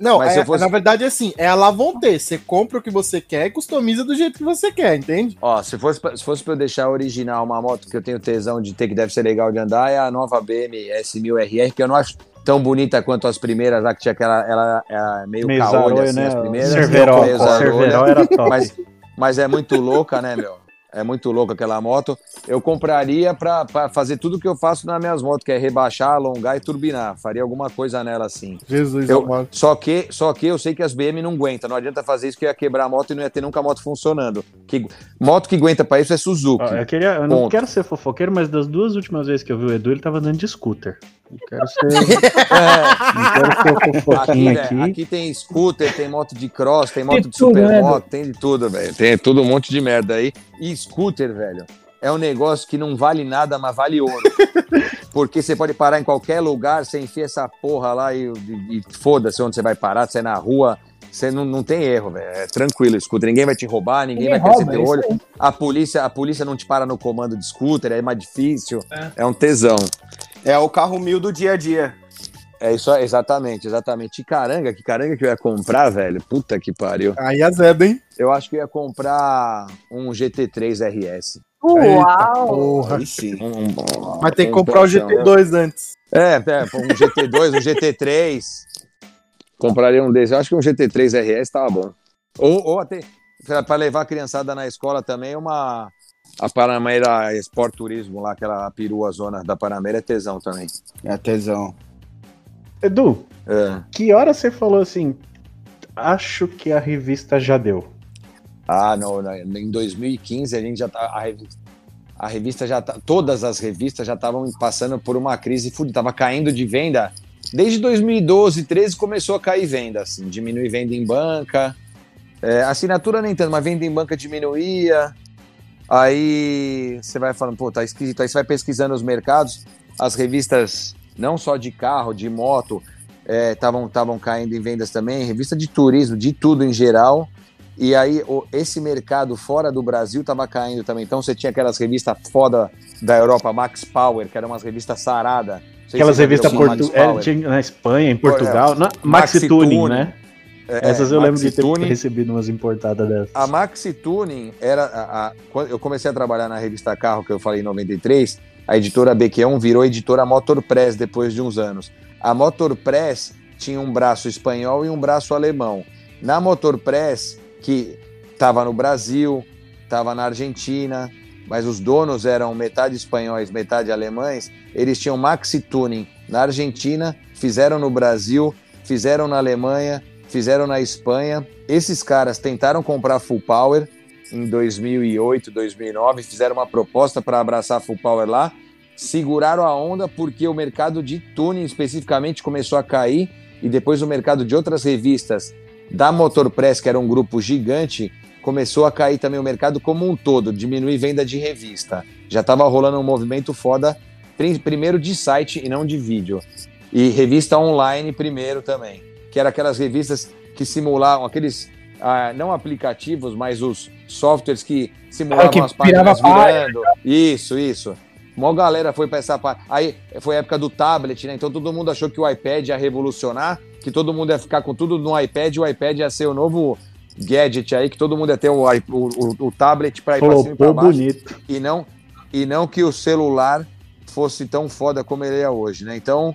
Não, mas é, fosse... na verdade é assim, é a Lavonte, você compra o que você quer e customiza do jeito que você quer, entende? Ó, se fosse, se fosse pra eu deixar original uma moto que eu tenho tesão de ter, que deve ser legal de andar, é a nova B M S mil R R, que eu não acho tão bonita quanto as primeiras lá, que tinha aquela, ela, ela meio, meio caolha, assim, né? As primeiras. Cerverol, meio Cerverol era top. Mas, mas é muito louca, né, meu? É muito louca aquela moto. Eu compraria pra, pra fazer tudo que eu faço nas minhas motos, que é rebaixar, alongar e turbinar. Faria alguma coisa nela, assim. Jesus, eu, amado. Só que, só que eu sei que as B M não aguentam. Não adianta fazer isso, que ia quebrar a moto e não ia ter nunca a moto funcionando. Que, moto que aguenta pra isso é Suzuki. Ah, eu, queria, eu não quero ser fofoqueiro, mas das duas últimas vezes que eu vi o Edu, ele tava andando de scooter. Não quero ser, é. não quero ser fofoquinho aqui, aqui. Aqui tem scooter, tem moto de cross, tem moto tem de supermoto, tem de tudo, velho. Tem tudo, um monte de merda aí. E scooter, velho, é um negócio que não vale nada, mas vale ouro. Porque você pode parar em qualquer lugar, você enfia essa porra lá e, e, e foda-se onde você vai parar, se é na rua, você não, não tem erro, velho. É tranquilo, scooter, ninguém vai te roubar, ninguém, ninguém vai crescer teu olho. Aí. A polícia, a polícia não te para no comando de scooter, é mais difícil, é, é um tesão. É o carro mil do dia a dia. É isso, exatamente, exatamente. E caranga, que caranga que eu ia comprar, velho? Puta que pariu. Aí azeda, hein? Eu acho que eu ia comprar um G T três R S. Uau! Porra. Ixi, um, um, mas tem que comprar o G T dois antes. É, é, um G T dois, um G T três. Compraria um desses. Eu acho que um G T três R S tava bom. Ou, ou até, pra levar a criançada na escola também, uma... A Panameira Sport Turismo lá, aquela perua zona da Panameira, é tesão também. É tesão. Edu, é. que hora você falou assim, acho que a revista já deu? Ah, não, não. Em dois mil e quinze a gente já tá, a revista, a revista já tá, todas as revistas já estavam passando por uma crise fudida, tava caindo de venda, desde dois mil e doze, treze começou a cair venda, assim, diminuir venda em banca, é, assinatura nem tanto, mas venda em banca diminuía, aí você vai falando, pô, tá esquisito, aí você vai pesquisando os mercados, as revistas... não só de carro, de moto, estavam é, caindo em vendas também, revista de turismo, de tudo em geral, e aí o, esse mercado fora do Brasil estava caindo também, então você tinha aquelas revistas foda da Europa, Max Power, que eram umas revistas saradas. Aquelas revistas portu- é, na Espanha, em Portugal, é, na, Maxi, Maxi Tuning, Tuning, né? É, essas eu Maxi lembro de ter Tuning, recebido umas importadas dessas. A Maxi Tuning era a, a, quando eu comecei a trabalhar na Revista Carro, que eu falei em noventa e três, a editora Bequion virou editora Motorpress depois de uns anos. A Motorpress tinha um braço espanhol e um braço alemão. Na Motorpress, que estava no Brasil, estava na Argentina, mas os donos eram metade espanhóis, metade alemães, eles tinham Maxi Tuning na Argentina, fizeram no Brasil, fizeram na Alemanha, fizeram na Espanha. Esses caras tentaram comprar Full Power em dois mil e oito, dois mil e nove, fizeram uma proposta para abraçar Full Power lá, seguraram a onda porque o mercado de tuning especificamente começou a cair e depois o mercado de outras revistas da Motorpress, que era um grupo gigante, começou a cair também o mercado como um todo, diminuir venda de revista. Já estava rolando um movimento foda, primeiro de site e não de vídeo. E revista online primeiro também, que eram aquelas revistas que simulavam, aqueles, ah, não aplicativos, mas os softwares que simulavam é que as páginas virando. Página. Isso, isso. Mó galera foi para essa parte. Aí foi a época do tablet, né? Então todo mundo achou que o iPad ia revolucionar, que todo mundo ia ficar com tudo no iPad, e o iPad ia ser o novo gadget aí, que todo mundo ia ter o, o, o tablet para ir para cima e pra baixo. Bonito. E não, e não que o celular fosse tão foda como ele é hoje, né? Então,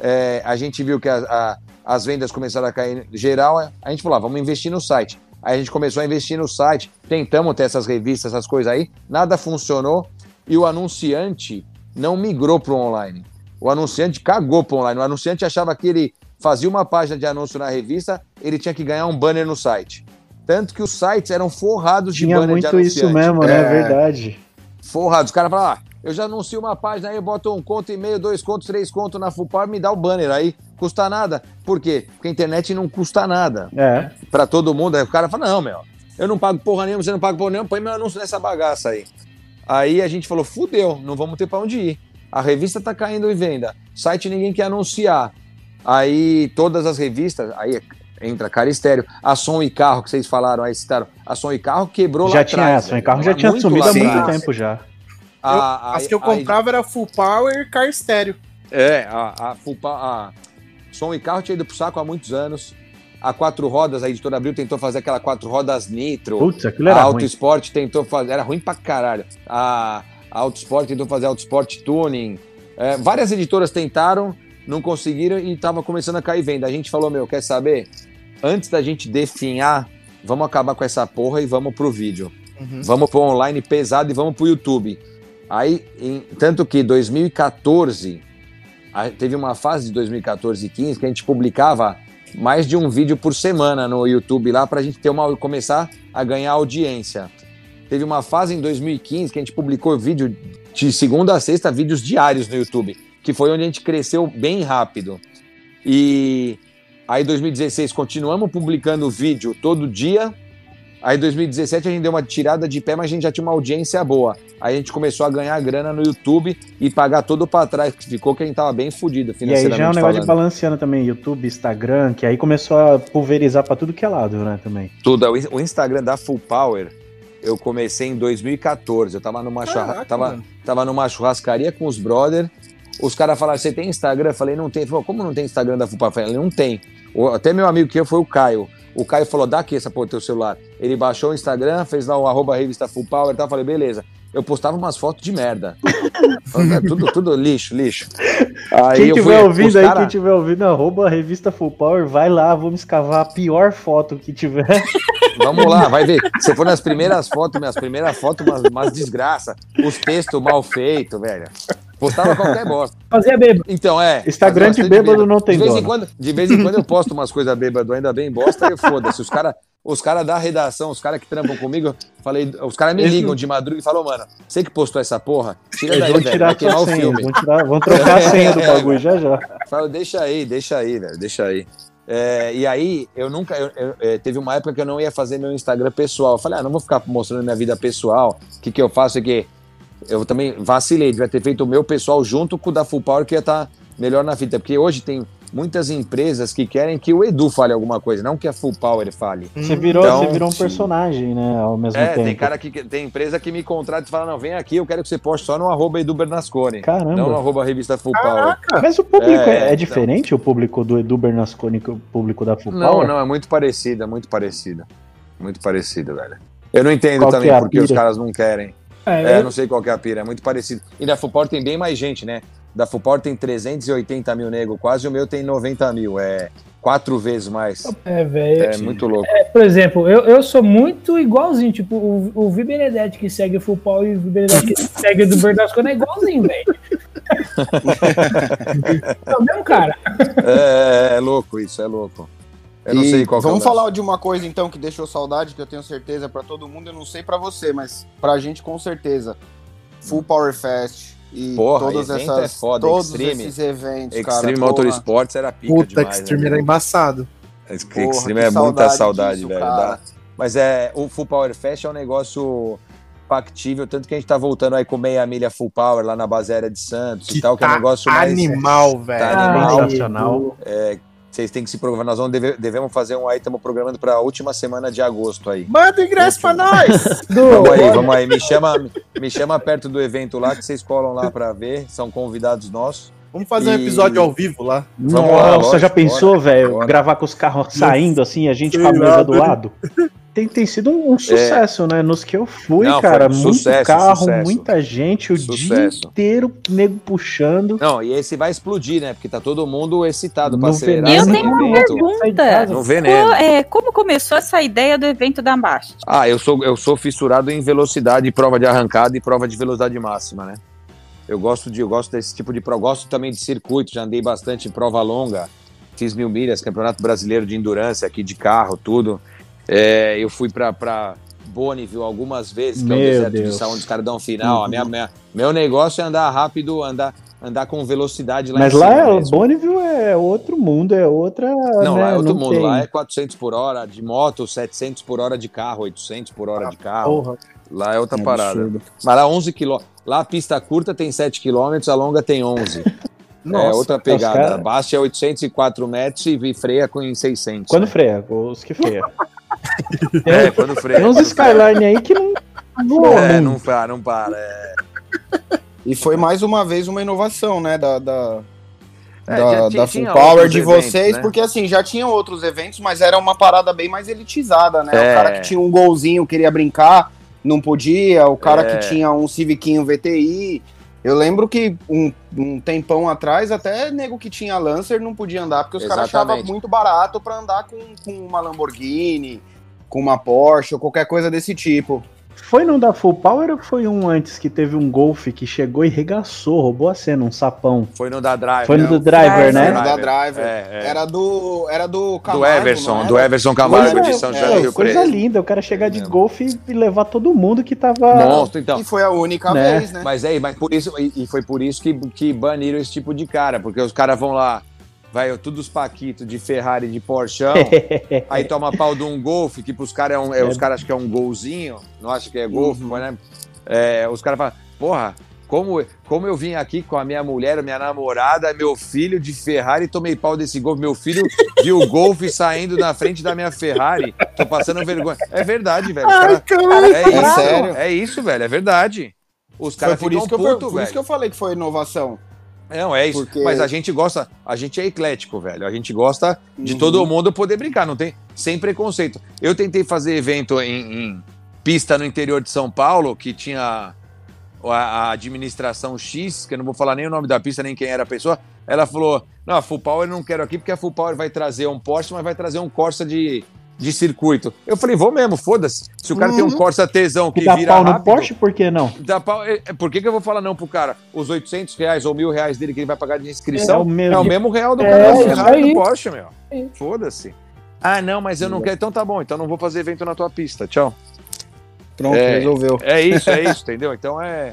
é, a gente viu que a, a, as vendas começaram a cair geral, a gente falou, ah, vamos investir no site. Aí a gente começou a investir no site, tentamos ter essas revistas, essas coisas aí, nada funcionou, e o anunciante não migrou para o online. O anunciante cagou para o online. O anunciante achava que ele fazia uma página de anúncio na revista, ele tinha que ganhar um banner no site. Tanto que os sites eram forrados de banner de anunciante. Tinha muito isso mesmo, né? É verdade. Forrados. Os caras falavam, ah, eu já anuncio uma página aí, eu boto um conto e meio, dois contos, três contos na Full Power, me dá o banner aí. Custa nada. Por quê? Porque a internet não custa nada. É. Pra todo mundo. Aí o cara fala, não, meu, eu não pago porra nenhuma, você não paga porra nenhuma, põe meu anúncio nessa bagaça aí. Aí a gente falou, fudeu, não vamos ter pra onde ir. A revista tá caindo em venda. Site ninguém quer anunciar. Aí todas as revistas... aí entra Caristério, a Som e Carro, que vocês falaram, aí citaram. A Som e Carro quebrou já lá atrás. Já tinha, a Som e Carro já tinha sumido há muito tempo já. A, a, a, as que eu comprava a, era Full Power e Caristério. É, a, a, Full, a Som e Carro tinha ido pro saco há muitos anos. A Quatro Rodas, a editora Abril tentou fazer aquela Quatro Rodas Nitro. Putz, aquilo era ruim. A Auto Esporte tentou fazer, era ruim pra caralho. A, a Auto Esporte tentou fazer Auto Esporte Tuning. É, várias editoras tentaram, não conseguiram e tava começando a cair venda. A gente falou, meu, quer saber? Antes da gente definhar, vamos acabar com essa porra e vamos pro vídeo. Uhum. Vamos pro online pesado e vamos pro YouTube. Aí, em, tanto que em dois mil e quatorze, a, teve uma fase de dois mil e quatorze e quinze que a gente publicava mais de um vídeo por semana no YouTube lá pra gente ter uma, começar a ganhar audiência. Teve uma fase em dois mil e quinze que a gente publicou vídeo de segunda a sexta, vídeos diários no YouTube, que foi onde a gente cresceu bem rápido. E aí em dois mil e dezesseis continuamos publicando vídeo todo dia. Aí em dois mil e dezessete a gente deu uma tirada de pé, mas a gente já tinha uma audiência boa. Aí a gente começou a ganhar grana no YouTube e pagar todo pra trás, que ficou que a gente tava bem fudido financeiramente. E aí já é um negócio falando de balanceando também, YouTube, Instagram, que aí começou a pulverizar pra tudo que é lado, né, também. Tudo. O Instagram da Full Power eu comecei em dois mil e quatorze. Eu tava numa, Caraca, tava, tava numa churrascaria com os brothers. Os caras falaram, você tem Instagram? Eu falei, não tem. Ele falou, como não tem Instagram da Full Power? Eu falei, não tem. Até meu amigo que eu foi o Caio. O Caio falou, dá aqui essa porra do teu celular. Ele baixou o Instagram, fez lá o arroba revista Full Power e tal. Eu falei, beleza. Eu postava umas fotos de merda. tudo, tudo lixo, lixo. Aí quem eu tiver fui, ouvindo aí, cara... quem tiver ouvindo, arroba revista Full Power, vai lá, vamos escavar a pior foto que tiver. Vamos lá, vai ver. Se for nas primeiras fotos, minhas primeiras fotos, umas, umas desgraças. Os textos mal feitos, velho. Postava qualquer bosta. Fazia bêbado. Então, é. Instagram de bêbado, bêbado não tem de vez em quando. De vez em quando eu posto umas coisas bêbado, ainda bem bosta, e foda-se. Os caras os cara da redação, os caras que trampam comigo, falei, os caras me Esse... ligam de madruga e falam, mano, você que postou essa porra, tira daí, velho, vai queimar o filme. Vão, tirar, vão trocar a senha do bagulho, já, já. Falo, deixa aí, deixa aí, velho, deixa aí. É, e aí, eu nunca. Eu, eu, eu, teve uma época que eu não ia fazer meu Instagram pessoal. Eu falei, ah, não vou ficar mostrando minha vida pessoal, o que, que eu faço aqui. Eu também vacilei, devia ter feito o meu pessoal junto com o da Full Power, que ia estar melhor na fita. Porque hoje tem muitas empresas que querem que o Edu fale alguma coisa, não que a Full Power fale. Você virou, então, você virou um personagem, né, ao mesmo é, tempo. É, tem cara que, tem empresa que me contrata e fala, não, vem aqui, eu quero que você poste só no arroba Edu Bernasconi. Caramba. Não no arroba Revista Full Caraca. Power. Mas o público é, é, é diferente, então... o público do Edu Bernasconi que o público da Full não, Power? Não, não, é muito parecida, muito parecida. Muito parecida, velho. Eu não entendo qual também é porque pira? Os caras não querem. É, é, eu não sei qual que é a pira, é muito parecido. E da Full Power tem bem mais gente, né? Da Full Power tem trezentos e oitenta mil nego, quase, o meu tem noventa mil, é quatro vezes mais. É, velho. É muito louco. É, por exemplo, eu, eu sou muito igualzinho, tipo, o, o Vi Benedetti que segue o Full Power e o Vi Benedetti que segue o do Bernasconi é igualzinho, velho. É o mesmo cara. É, é, é louco isso, é louco. Eu não e sei qual vamos que é falar de uma coisa, então, que deixou saudade, que eu tenho certeza pra todo mundo, eu não sei pra você, mas pra gente, com certeza. Full Power Fest e porra, todas essas, é foda, todos Extreme, esses eventos, Extreme, cara. Extreme Motor Sports era pica puta, demais. Puta, Extreme né, era embaçado. Porra, Extreme é muita saudade, disso, velho. Dá. Mas é, o Full Power Fest é um negócio factível, tanto que a gente tá voltando aí com meia milha Full Power lá na base aérea de Santos que e tal, que tá é um negócio mais... animal, velho. Tá animal, sensacional. É... Vocês têm que se programar, nós vamos deve, devemos fazer um aí, estamos programando para a última semana de agosto aí. Manda ingresso para nós! Vamos aí, vamos aí, me chama, me chama perto do evento lá, que vocês colam lá para ver, são convidados nossos. Vamos fazer e... um episódio ao vivo lá. Vamos Nossa, lá, lógico, já pensou, velho, gravar com os carros saindo assim, a gente com a mesa do lado? Tem, tem sido um, um sucesso, é. né? Nos que eu fui, Não, cara, um muito sucesso, carro, sucesso. muita gente, o sucesso. dia inteiro, nego puxando. Não, e esse vai explodir, né? Porque tá todo mundo excitado para acelerar. Eu tenho uma pergunta. No veneno. Como, é, como começou essa ideia do evento da Ambast? Ah, eu sou, eu sou fissurado em velocidade, prova de arrancada e prova de velocidade máxima, né? Eu gosto de, eu gosto desse tipo de prova, gosto também de circuito, já andei bastante em prova longa, fiz mil milhas, campeonato brasileiro de endurance aqui de carro, tudo. É, eu fui pra, pra Bonneville algumas vezes, que meu é o deserto Deus. de São Descardão final. Uhum. A minha, minha, meu negócio é andar rápido, andar, andar com velocidade lá. Mas em lá é, Bonneville é outro mundo, é outra... Não, né, lá é outro mundo, tem. Lá é quatrocentos por hora de moto, setecentos por hora de carro, oitocentos por hora ah, de carro. Porra. Lá é outra é parada. Absurdo. Mas lá onze quilômetros, lá a pista curta tem sete quilômetros, a longa tem onze. Nossa, é outra pegada, cara... baixa é oitocentos e quatro metros e freia com em seiscentos. Quando né? freia, os que freia. É, quando freia. Tem uns Skyline aí que não... Voa, é, não para, não para. É... E foi mais uma vez uma inovação, né, da, da, é, da, tinha, da Full Power de eventos, vocês, né? Porque assim, já tinham outros eventos, mas era uma parada bem mais elitizada, né? É. O cara que tinha um golzinho, queria brincar, não podia, o cara é. que tinha um Civiquinho V T I... Eu lembro que um, um tempão atrás, até nego que tinha Lancer não podia andar, porque os caras achavam muito barato pra andar com, com uma Lamborghini, com uma Porsche, ou qualquer coisa desse tipo. Foi não da Full Power ou foi um antes que teve um Golf que chegou e regaçou, roubou a cena, um sapão? Foi no da Driver. Foi no do Driver, né? Foi no da Driver. É, é. Era do era do Camargo, do Everson, do Everson Camargo de São José do Rio Preto. Coisa linda, o cara chegar de Golf e levar todo mundo que tava... Monstro, então. E foi a única né? vez, né? Mas é, mas por isso, e foi por isso que, que baniram esse tipo de cara, porque os caras vão lá... Vai, todos os paquitos de Ferrari, de Porsche, aí toma pau de um Golf, que pros caras é um, é, é. Os caras acham que é um golzinho, não acham que é Golf, uhum. mas né? É, os caras falam, porra, como, como eu vim aqui com a minha mulher, minha namorada, meu filho de Ferrari, tomei pau desse Golf, meu filho viu o Golf saindo na frente da minha Ferrari, tô passando vergonha. É verdade, velho. Ai, cara, é, isso, é, sério. é isso, velho, é verdade. Os caras ficam putos, velho. Por isso que eu falei que foi inovação. Não, é isso, porque... mas a gente gosta, a gente é eclético, velho, a gente gosta de uhum. todo mundo poder brincar, não tem, sem preconceito. Eu tentei fazer evento em, em pista no interior de São Paulo, que tinha a, a administração X, que eu não vou falar nem o nome da pista, nem quem era a pessoa, ela falou, não, a Full Power eu não quero aqui, porque a Full Power vai trazer um Porsche, mas vai trazer um Corsa de... de circuito. Eu falei, vou mesmo, foda-se. Se o cara uhum. tem um Corsa tesão que dá vira pau no rápido, Porsche, por que não? Dá pau, por que que eu vou falar não pro cara? Os oitocentos reais ou mil reais dele que ele vai pagar de inscrição é o mesmo, é o mesmo real do é, cara, é, real do Porsche, meu. É. Foda-se. Ah, não, mas eu não é. quero. Então tá bom, então não vou fazer evento na tua pista. Tchau. Pronto, é, resolveu. É isso, é isso, entendeu? Então é...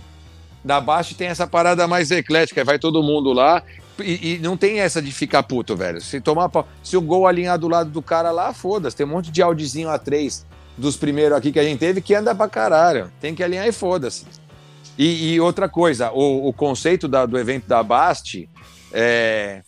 Da Baixa tem essa parada mais eclética, vai todo mundo lá. E, e não tem essa de ficar puto, velho. Se tomar pau, se o Gol alinhar do lado do cara lá, foda-se. Tem um monte de Audizinho A três dos primeiros aqui que a gente teve que anda pra caralho. Tem que alinhar e foda-se. E, e outra coisa, o, o conceito da, do evento da Basti é,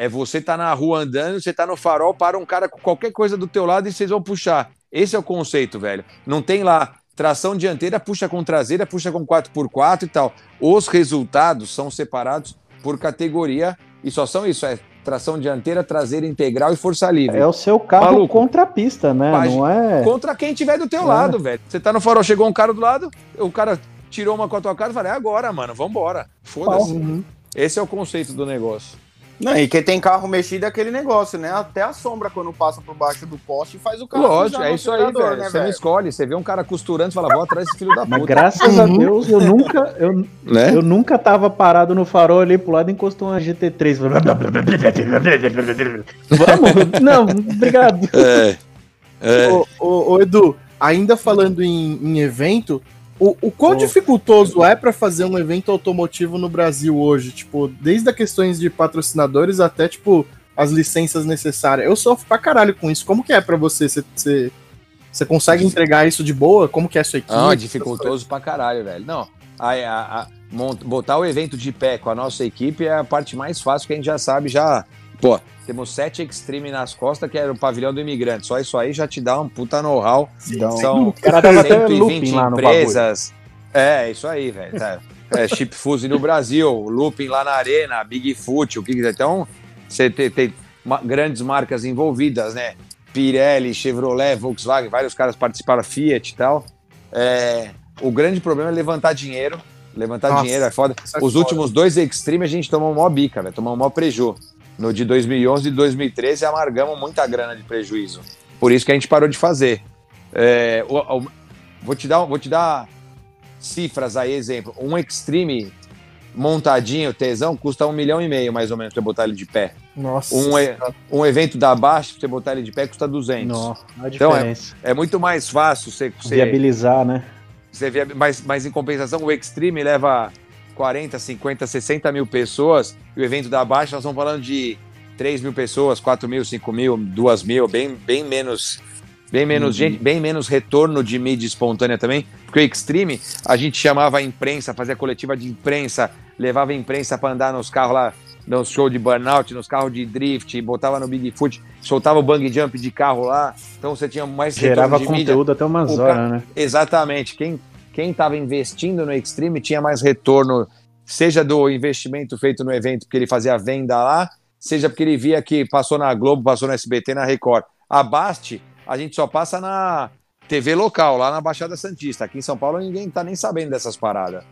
É você tá na rua andando, você tá no farol, para um cara com qualquer coisa do teu lado e vocês vão puxar. Esse é o conceito, velho. Não tem lá tração dianteira, puxa com traseira, puxa com quatro por quatro e tal. Os resultados são separados por categoria e só são isso, é tração dianteira, traseira integral e força livre. É o seu carro Maluco. Contra a pista, né? Mas não é... Contra quem tiver do teu é. lado, velho. Você tá no farol, chegou um cara do lado, o cara tirou uma com a tua cara e falou, é agora, mano, vambora. Foda-se. Uhum. Esse é o conceito do negócio. Não, e quem tem carro mexido é aquele negócio, né? Até a sombra, quando passa por baixo do poste, faz o carro. Lógico, é isso aí, velho. Né, você não escolhe. Você vê um cara costurando e fala, vou atrás desse filho da puta. Mas graças a Deus, eu nunca, eu, né? eu nunca tava parado no farol ali pro lado e encostou uma G T três. Vamos? Não, obrigado. É, é. Ô, ô, ô, Edu, ainda falando em, em evento... O, o quão oh. dificultoso é para fazer um evento automotivo no Brasil hoje? Tipo, desde as questões de patrocinadores até, tipo, as licenças necessárias. Eu sofro pra caralho com isso. Como que é pra você? Você consegue entregar isso de boa? Como que é a sua equipe? Ah, dificultoso pra caralho, velho. Não, a, a, a, mont, botar o evento de pé com a nossa equipe é a parte mais fácil que a gente já sabe, já... Pô, temos sete Extreme nas costas, que era o pavilhão do imigrante. Só isso aí já te dá um puta know-how. Então, são cento e vinte lá empresas. No é, isso aí, velho. É, Chip Fuse no Brasil, Looping lá na Arena, Big Foot, o que quiser. Então, você tem, tem ma- grandes marcas envolvidas, né? Pirelli, Chevrolet, Volkswagen, vários caras participaram, Fiat e tal. É, o grande problema é levantar dinheiro. Levantar Nossa, dinheiro é foda. Os é últimos foda. dois Extreme a gente tomou mó bica, velho. Tomou mó preju. No de dois mil e onze e dois mil e treze, amargamos muita grana de prejuízo. Por isso que a gente parou de fazer. É, o, o, vou, te dar, vou te dar cifras aí, exemplo. Um Extreme montadinho, tesão, custa um milhão e meio, mais ou menos, pra você botar ele de pé. Nossa. Um, um evento da Baixa, pra você botar ele de pé, custa duzentos. Nossa, a diferença. Então, é, é muito mais fácil você... você viabilizar, né? Você via, mas, mas, em compensação, o Extreme leva... quarenta, cinquenta, sessenta mil pessoas, e o evento da Baixa, nós estamos falando de três mil pessoas, quatro mil, cinco mil, dois mil, bem, bem menos, bem menos, uhum. gente, bem menos retorno de mídia espontânea também, porque o Extreme, a gente chamava a imprensa, fazia coletiva de imprensa, levava a imprensa para andar nos carros lá, nos shows de burnout, nos carros de drift, botava no Bigfoot, soltava o bang jump de carro lá, então você tinha mais gerava retorno de conteúdo mídia. Até umas o horas, carro... né? Exatamente, quem Quem estava investindo no Extreme tinha mais retorno, seja do investimento feito no evento, porque ele fazia a venda lá, seja porque ele via que passou na Globo, passou no S B T, na Record. A Bast, a gente só passa na T V local, lá na Baixada Santista. Aqui em São Paulo ninguém está nem sabendo dessas paradas.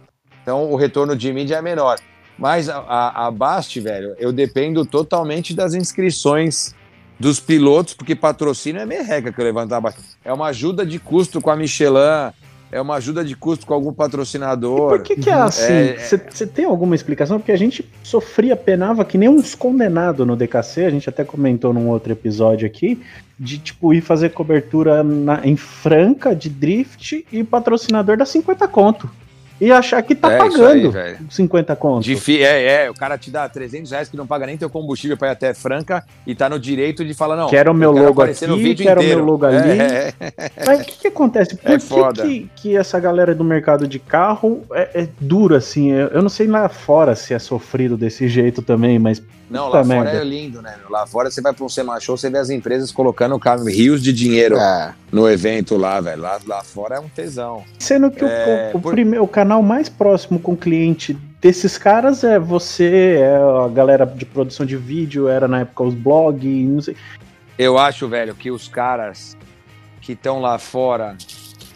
Então o retorno de mídia é menor. Mas a, a, a Bast, velho, eu dependo totalmente das inscrições dos pilotos, porque patrocínio é merreca que eu levantar a Bast. É uma ajuda de custo com a Michelin... É uma ajuda de custo com algum patrocinador. E por que que é assim? Você é, tem alguma explicação? Porque a gente sofria, penava que nem uns condenados no D K C, a gente até comentou num outro episódio aqui, de tipo ir fazer cobertura na, em Franca de drift e patrocinador dá cinquenta conto. E achar que tá é, pagando aí, cinquenta conto. De fi, é, é, o cara te dá trezentos reais que não paga nem teu combustível pra ir até Franca e tá no direito de falar, não... Quero o meu logo aqui, quero o meu logo ali. É, é. Mas o que que acontece? Por é que, que que essa galera do mercado de carro é, é dura, assim? Eu, eu não sei lá fora se é sofrido desse jeito também, mas... Não, lá merda. Fora é lindo, né? Lá fora você vai pra um Sema Show, você vê as empresas colocando rios de dinheiro é. no evento lá, velho. Lá, lá fora é um tesão. Sendo que é, o, o, por... primeiro, o cara canal mais próximo com o cliente desses caras é você, é a galera de produção de vídeo, era na época os blogs, não sei. Eu acho, velho, que os caras que estão lá fora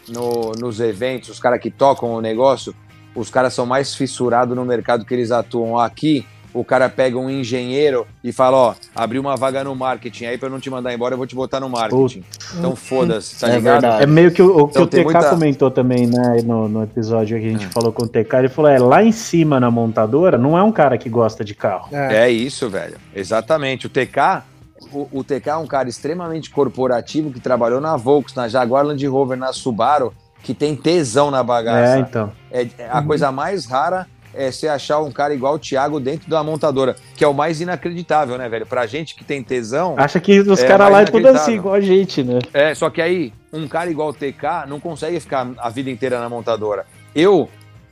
no, nos eventos, os caras que tocam o negócio, os caras são mais fissurados no mercado que eles atuam. Aqui, o cara pega um engenheiro e fala, ó, abri uma vaga no marketing, aí pra eu não te mandar embora, eu vou te botar no marketing. Puta. Então foda-se, tá é ligado? Verdade. É meio que o, o então, que o T K muita... comentou também, né, no, no episódio que a gente é. falou com o T K, ele falou, é, lá em cima na montadora, não é um cara que gosta de carro. É, é isso, velho, exatamente. O T K, o, o T K é um cara extremamente corporativo, que trabalhou na Volks, na Jaguar Land Rover, na Subaru, que tem tesão na bagaça. É, então. É, é a uhum. coisa mais rara é você achar um cara igual o Thiago dentro da montadora, que é o mais inacreditável, né, velho? Pra gente que tem tesão... Acha que os é caras lá é tudo assim, igual a gente, né? É, só que aí, um cara igual o T K não consegue ficar a vida inteira na montadora. Eu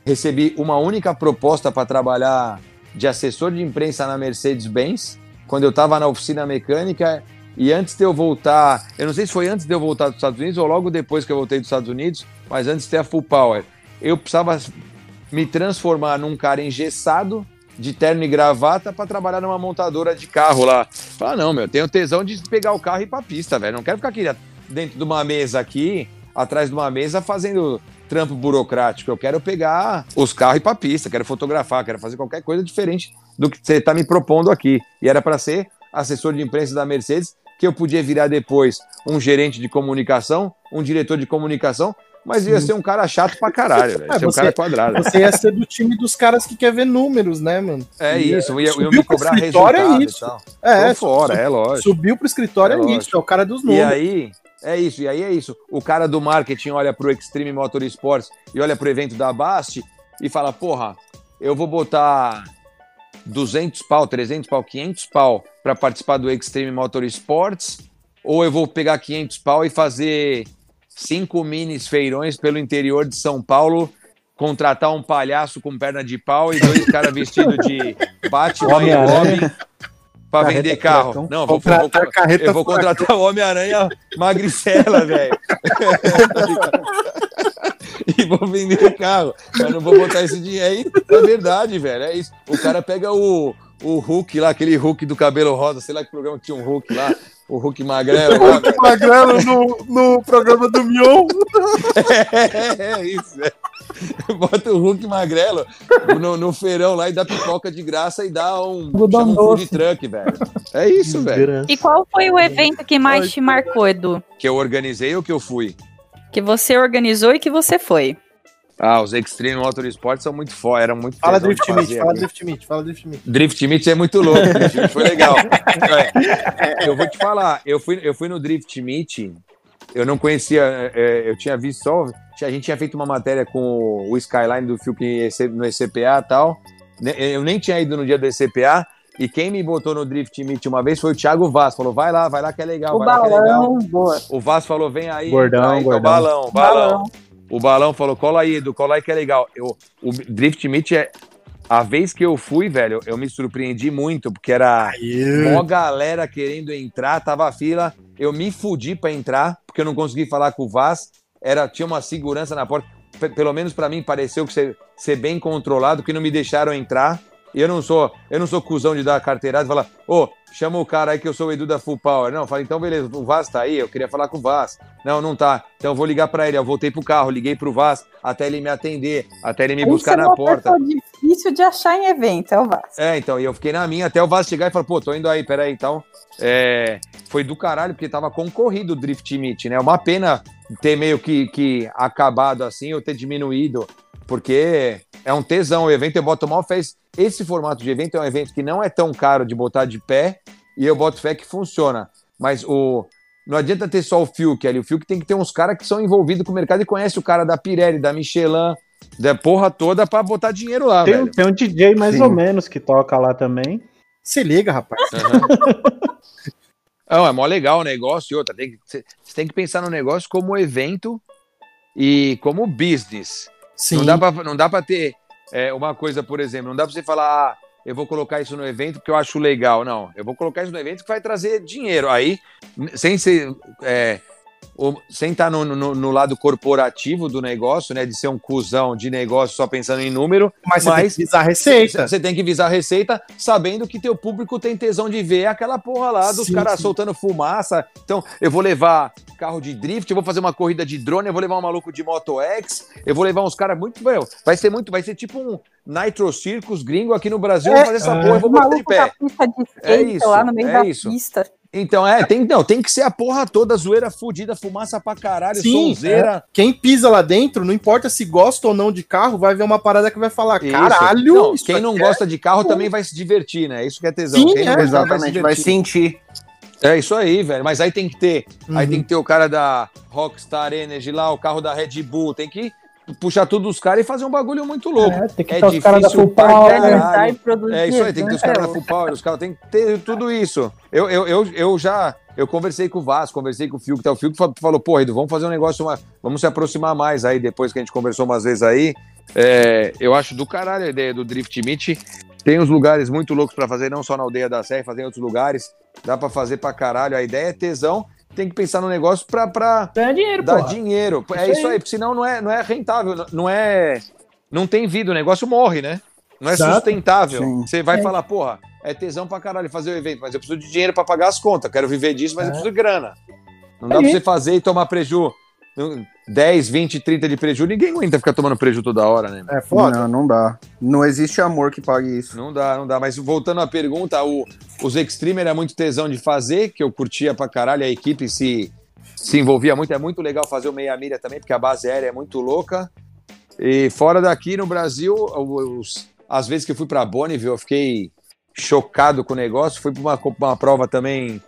recebi uma única proposta pra trabalhar de assessor de imprensa na Mercedes-Benz, quando eu estava na oficina mecânica, e antes de eu voltar, eu não sei se foi antes de eu voltar dos Estados Unidos ou logo depois que eu voltei dos Estados Unidos, mas antes de ter a Full Power, eu precisava me transformar num cara engessado, de terno e gravata, para trabalhar numa montadora de carro lá. Ah, não, meu, eu tenho tesão de pegar o carro e ir pra pista, velho. Não quero ficar aqui dentro de uma mesa aqui, atrás de uma mesa, fazendo trampo burocrático. Eu quero pegar os carros e ir pra pista, quero fotografar, quero fazer qualquer coisa diferente do que você tá me propondo aqui. E era para ser assessor de imprensa da Mercedes, que eu podia virar depois um gerente de comunicação, um diretor de comunicação, mas ia ser um cara chato pra caralho, velho. Ia ser um cara quadrado. Você ia ser do time dos caras que quer ver números, né, mano? É isso, ia, ia me cobrar resultado é isso. E tal. É, fora, é lógico. Subiu pro escritório, é, é isso, é o cara dos números. E aí, é isso, e aí é isso. O cara do marketing olha pro Extreme Motor Sports e olha pro evento da Basti e fala, porra, eu vou botar duzentos pau, trezentos pau, quinhentos pau pra participar do Extreme Motor Sports, ou eu vou pegar quinhentos pau e fazer cinco minis feirões pelo interior de São Paulo, contratar um palhaço com perna de pau e dois caras vestidos de Batman Homem e Robin para vender carro. Furacão. Não, vou, vou, vou, eu vou contratar o Homem-Aranha Magricela, velho. E vou vender o carro. Eu não vou botar esse dinheiro aí. É verdade, velho, é isso. O cara pega o, o Hulk lá, aquele Hulk do cabelo rosa, sei lá que programa que tinha um Hulk lá. O Hulk Magrelo. O Hulk Magrelo no, no programa do Mion. É, é, é isso. É. Bota o Hulk Magrelo no, no feirão lá e dá pipoca de graça e dá um, um food truck, velho. É isso, velho. E qual foi o evento que mais Ai, te marcou, Edu? Que eu organizei ou que eu fui? Que você organizou e que você foi. Ah, os Extreme Motorsports são muito foda, eram muito... Fala Drift Meet, fala Drift Meet, fala Drift Meet. Drift Meet é muito louco, Drift Meet foi legal. É, eu vou te falar, eu fui, eu fui no Drift Meet, eu não conhecia, eu tinha visto só, a gente tinha feito uma matéria com o Skyline do Fiuk no E C P A e tal, eu nem tinha ido no dia do E C P A, e quem me botou no Drift Meet uma vez foi o Thiago Vaz, falou, vai lá, vai lá que é legal, o vai balão, lá que é legal. Boa. O Vaz falou, vem aí, gordão, aí gordão. Então, balão, balão. balão. O Balão falou, cola aí, Edu, cola aí que é legal. Eu, o Drift Meet, é, a vez que eu fui, velho, eu me surpreendi muito, porque era yeah. mó galera querendo entrar, tava a fila, eu me fudi pra entrar, porque eu não consegui falar com o Vaz, era, tinha uma segurança na porta, P- pelo menos pra mim pareceu que ser, ser bem controlado, que não me deixaram entrar, e eu não sou, eu não sou cuzão de dar carteirada e falar, ô, oh, chama o cara aí que eu sou o Edu da Full Power. Não, falei, então beleza, o Vaz tá aí, eu queria falar com o Vaz. Não, não tá. Então eu vou ligar pra ele. Eu voltei pro carro, liguei pro Vaz, até ele me atender, até ele me aí buscar na porta. É difícil de achar em evento, é o Vaz. É, então, e eu fiquei na minha, até o Vaz chegar e falar, pô, tô indo aí, peraí, então. É, foi do caralho, porque tava concorrido o Drift Meet, né? Uma pena ter meio que, que acabado assim, ou ter diminuído, porque é um tesão, o evento eu boto mal fez. Esse formato de evento é um evento que não é tão caro de botar de pé, e eu boto fé que funciona. Mas o não adianta ter só o Fiuk ali, o Fiuk tem que ter uns caras que são envolvidos com o mercado e conhecem o cara da Pirelli, da Michelin, da porra toda pra botar dinheiro lá, tem, velho. Tem um D J mais Sim. ou menos que toca lá também. Se liga, rapaz. Uhum. Não, é mó legal o negócio e outra. Você tem, tem que pensar no negócio como evento e como business. Sim. Não dá pra, não dá pra ter é, uma coisa, por exemplo, não dá pra você falar, ah, eu vou colocar isso no evento porque eu acho legal. Não, eu vou colocar isso no evento que vai trazer dinheiro. Aí, sem ser, é, sem estar no, no, no lado corporativo do negócio, né, de ser um cuzão de negócio só pensando em número, mas você tem que visar receita. Você tem que visar receita sabendo que teu público tem tesão de ver aquela porra lá dos caras soltando fumaça. Então, eu vou levar carro de drift, eu vou fazer uma corrida de drone, eu vou levar um maluco de Moto X, eu vou levar uns caras muito... Meu, vai ser muito, vai ser tipo um Nitro Circus gringo aqui no Brasil, é, vou fazer essa porra, é, eu vou botar de pé. Pista de skate, é isso, lá no meio é da isso. pista. Então, é, tem, não, tem que ser a porra toda, zoeira fudida, fumaça pra caralho, Sim, sonzeira. É. Quem pisa lá dentro, não importa se gosta ou não de carro, vai ver uma parada que vai falar, isso. caralho... Não, isso quem não é gosta de carro também vai se divertir, né? Isso que é tesão. Sim, quem é, exatamente, vai, se vai sentir. É isso aí, velho, mas aí tem que ter, uhum. aí tem que ter o cara da Rockstar Energy lá, o carro da Red Bull, tem que puxar tudo os caras e fazer um bagulho muito louco. É, tem que é ter os caras da Full Power. É, é isso aí, tem que ter os caras da Full Power, os caras tem que ter tudo isso. Eu, eu, eu, eu já, eu conversei com o Vasco, conversei com o Fiuk, tá? O Fiuk falou, porra, Edu, vamos fazer um negócio, uma, vamos se aproximar mais aí, depois que a gente conversou umas vezes aí. É, eu acho do caralho a ideia do Drift Meet Tem uns lugares muito loucos para fazer, não só na Aldeia da Serra, fazer em outros lugares. Dá para fazer para caralho. A ideia é tesão. Tem que pensar no negócio para para dar dinheiro. Dar dinheiro. É isso, isso aí, aí, porque senão não é, não é rentável, não é, não tem vida, o negócio morre, né? Não é Exato. Sustentável. Sim. Você vai é. falar, porra, é tesão para caralho fazer o evento, mas eu preciso de dinheiro para pagar as contas, quero viver disso, mas é. eu preciso de grana. Não é dá para você fazer e tomar preju dez, vinte, trinta de preju, ninguém aguenta ficar tomando preju toda hora, né? É foda. Não, não dá. Não existe amor que pague isso. Não dá, não dá. Mas voltando à pergunta, o, os Extreme era muito tesão de fazer, que eu curtia pra caralho, a equipe se, se envolvia muito. É muito legal fazer o meia milha também, porque a base aérea é muito louca. E fora daqui, no Brasil, os, as vezes que eu fui pra Bonneville, eu fiquei chocado com o negócio. Fui pra uma, uma prova também...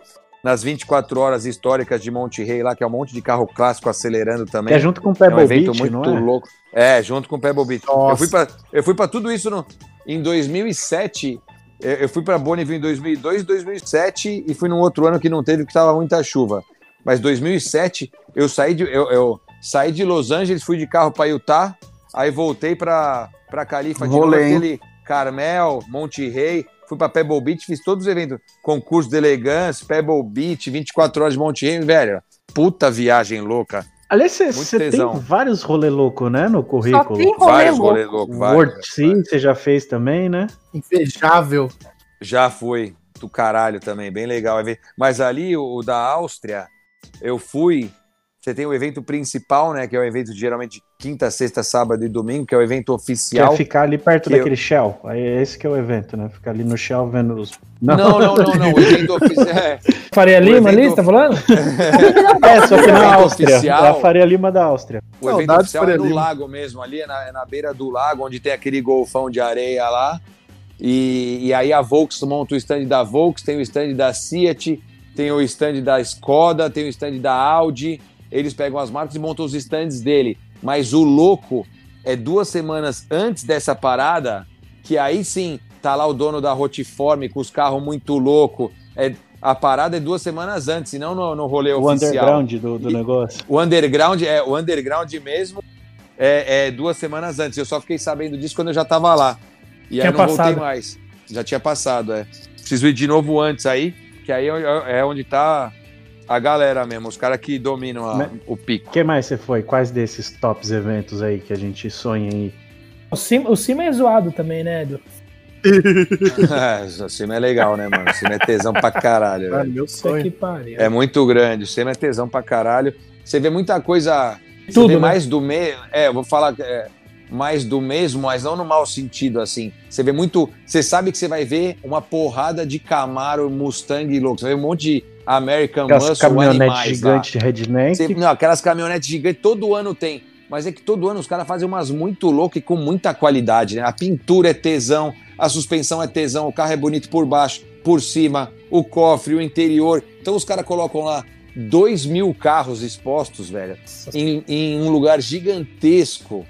nas vinte e quatro horas históricas de Monte Rei lá, que é um monte de carro clássico acelerando também. É junto com o Pebble Beach, não é? É um evento muito louco. É, junto com o Pebble Beach. Eu fui pra, eu fui pra tudo isso no, em dois mil e sete, eu, eu fui pra Bonneville em dois mil e dois, dois mil e sete e fui num outro ano que não teve, que tava muita chuva. Mas dois mil e sete, eu saí de, eu, eu saí de Los Angeles, fui de carro pra Utah, aí voltei pra, pra Califa, de novo aquele Carmel, Monte Rei. Fui pra Pebble Beach, fiz todos os eventos. Concurso de elegância, Pebble Beach, vinte e quatro horas de Monte Rei, velho. Puta viagem louca. Aliás, você tem vários rolê louco, né, no currículo? Só tem rolê vários louco. Rolê louco. World Sim, você já fez também, né? Invejável. Já foi. Do caralho também, bem legal. Mas ali, o da Áustria, eu fui... Você tem o evento principal, né, que é o evento de, geralmente quinta, sexta, sábado e domingo, que é o evento oficial. Quer ficar ali perto daquele eu... Shell, é esse que é o evento, né, ficar ali no Shell vendo os... Não, não, não, não, não. O evento oficial... É... Faria Lima ali, você tá falando? É, só que na Áustria, oficial... é a Faria Lima da Áustria. O não, evento oficial é no Lima. Lago mesmo, ali é na, é na beira do lago, onde tem aquele golfão de areia lá, e, e aí a Volkswagen monta o stand da Volkswagen, tem o stand da Fiat, tem o stand da Skoda, tem o stand da Audi... Eles pegam as marcas e montam os stands dele. Mas o louco é duas semanas antes dessa parada, que aí sim tá lá o dono da Rotiforme com os carros muito loucos. É, a parada é duas semanas antes, e não no, no rolê o oficial. O underground do, do negócio. O underground, é, o underground mesmo é, é duas semanas antes. Eu só fiquei sabendo disso quando eu já tava lá. E tinha aí não passado. Voltei mais. Já tinha passado, é. Preciso ir de novo antes aí, que aí é onde tá... A galera mesmo, os caras que dominam a, o pico. O que mais você foi? Quais desses tops eventos aí que a gente sonha aí? O Cima, o Cima é zoado também, né, Edu? É, o Cima é legal, né, mano? O Cima é tesão pra caralho. Ah, meu sonho. Que pariu. É muito grande, o Cima é tesão pra caralho. Você vê muita coisa... Tudo, você vê, né? Mais do mesmo... É, eu vou falar é, mais do mesmo, mas não no mau sentido, assim. Você vê muito... Você sabe que você vai ver uma porrada de Camaro, Mustang louco. Você vê um monte de... American aquelas Muscle, caminhonetes gigantes de redneck. Você, não, aquelas caminhonetes gigantes, todo ano tem. Mas é que todo ano os caras fazem umas muito loucas e com muita qualidade, né? A pintura é tesão, a suspensão é tesão, o carro é bonito por baixo, por cima, o cofre, o interior. Então os caras colocam lá dois mil carros expostos, velho, em, em um lugar gigantesco,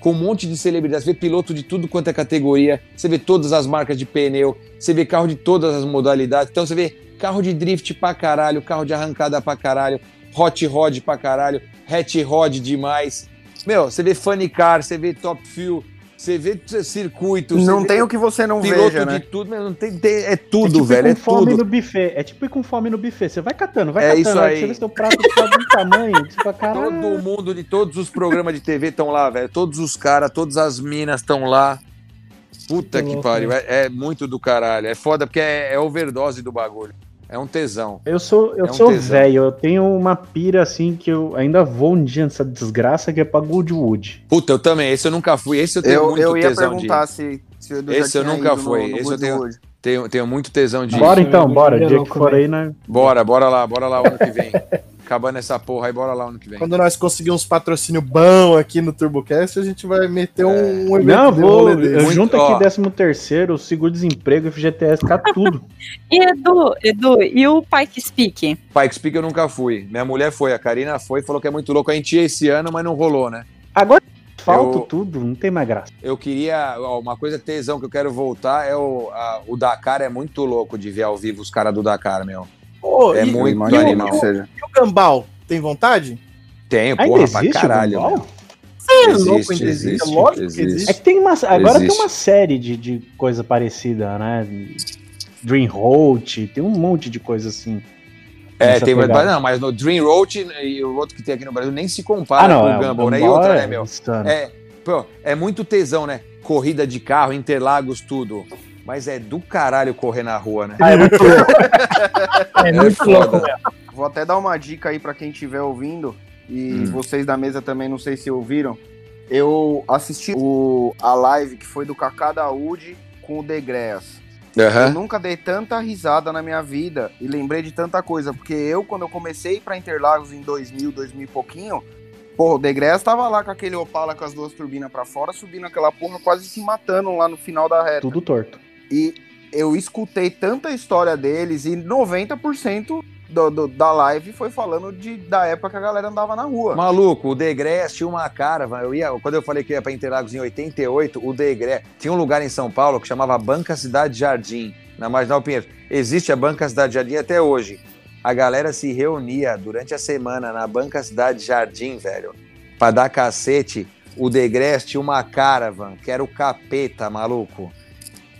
com um monte de celebridades. Você vê piloto de tudo quanto é categoria, você vê todas as marcas de pneu, você vê carro de todas as modalidades. Então você vê carro de drift pra caralho, carro de arrancada pra caralho, hot rod pra caralho, hatch rod demais. Meu, você vê funny car, você vê top fuel, você vê circuito. Não tem o que você não veja, né? Piloto de tudo, mas não tem, tem, é tudo, velho, é tudo. É tipo ir com fome no buffet, é tipo ir com fome no buffet. Você vai catando, vai catando. É isso aí. Você vê seu prato de tamanho, tipo, caralho. Todo mundo de todos os programas de T V estão lá, velho. Todos os caras, todas as minas estão lá. Puta que pariu, é, é muito do caralho. É foda porque é, é overdose do bagulho. É um tesão. Eu sou, eu é um sou velho, eu tenho uma pira assim que eu ainda vou um dia nessa desgraça que é pra Goodwood. Puta, eu também, esse eu nunca fui, esse eu tenho eu, muito tesão de... Eu ia perguntar de... se, se eu esse eu nunca fui, no, no esse eu tenho, tenho, tenho muito tesão de... Bora então, bora, dia que for aí, né? Bora, bora lá, bora lá o ano que vem. Acabando essa porra aí, bora lá ano que vem. Quando nós conseguirmos uns patrocínio bom aqui no Turbocast, a gente vai meter um, é... um evento. Não, vou, de eu junto ó. Aqui décimo terceiro, seguro-desemprego, F G T S, tá tudo. E Edu, Edu, e o Pikes Peak? Pikes Peak eu nunca fui. Minha mulher foi, a Karina foi, falou que é muito louco. A gente ia esse ano, mas não rolou, né? Agora falta eu... tudo, não tem mais graça. Eu queria, ó, uma coisa tesão que eu quero voltar é o, a, o Dakar, é muito louco de ver ao vivo os caras do Dakar, meu. Oh, é e, muito e, animal. E o, e o Gambal, tem vontade? Tenho, porra, pra caralho. É existe, louco, existe, existe, é lógico existe. Que existe. É que tem uma, agora existe. Tem uma série de, de coisa parecida, né? Dream Road, tem um monte de coisa assim. É, tem, mas, não, mas no Dream Road e o outro que tem aqui no Brasil nem se compara ah, não, com é, o Gumball, né? E outra, né, meu? É, pô, é muito tesão, né? Corrida de carro, Interlagos, tudo. Mas é do caralho correr na rua, né? Ah, é muito louco. é, é muito louco mesmo. Vou até dar uma dica aí pra quem estiver ouvindo. E hum. vocês da mesa também, não sei se ouviram. Eu assisti o, a live que foi do Kaká Daoud com o Degreas. Uhum. Eu nunca dei tanta risada na minha vida e lembrei de tanta coisa, porque eu, quando eu comecei pra Interlagos em dois mil, dois mil e pouquinho, porra, o Degreas tava lá com aquele Opala com as duas turbinas pra fora, subindo aquela porra, quase se matando lá no final da reta. Tudo torto. E eu escutei tanta história deles e noventa por cento do, do, da live foi falando de, da época que a galera andava na rua. Maluco, o Degreas tinha uma cara, eu ia, quando eu falei que ia pra Interlagos em oitenta e oito, o Degreas tinha um lugar em São Paulo que chamava Banca Cidade Jardim, na Marginal Pinheiros. Existe a Banca Cidade Jardim até hoje. A galera se reunia durante a semana na Banca Cidade Jardim, velho, pra dar cacete. O Degreas tinha uma caravan, que era o capeta, maluco.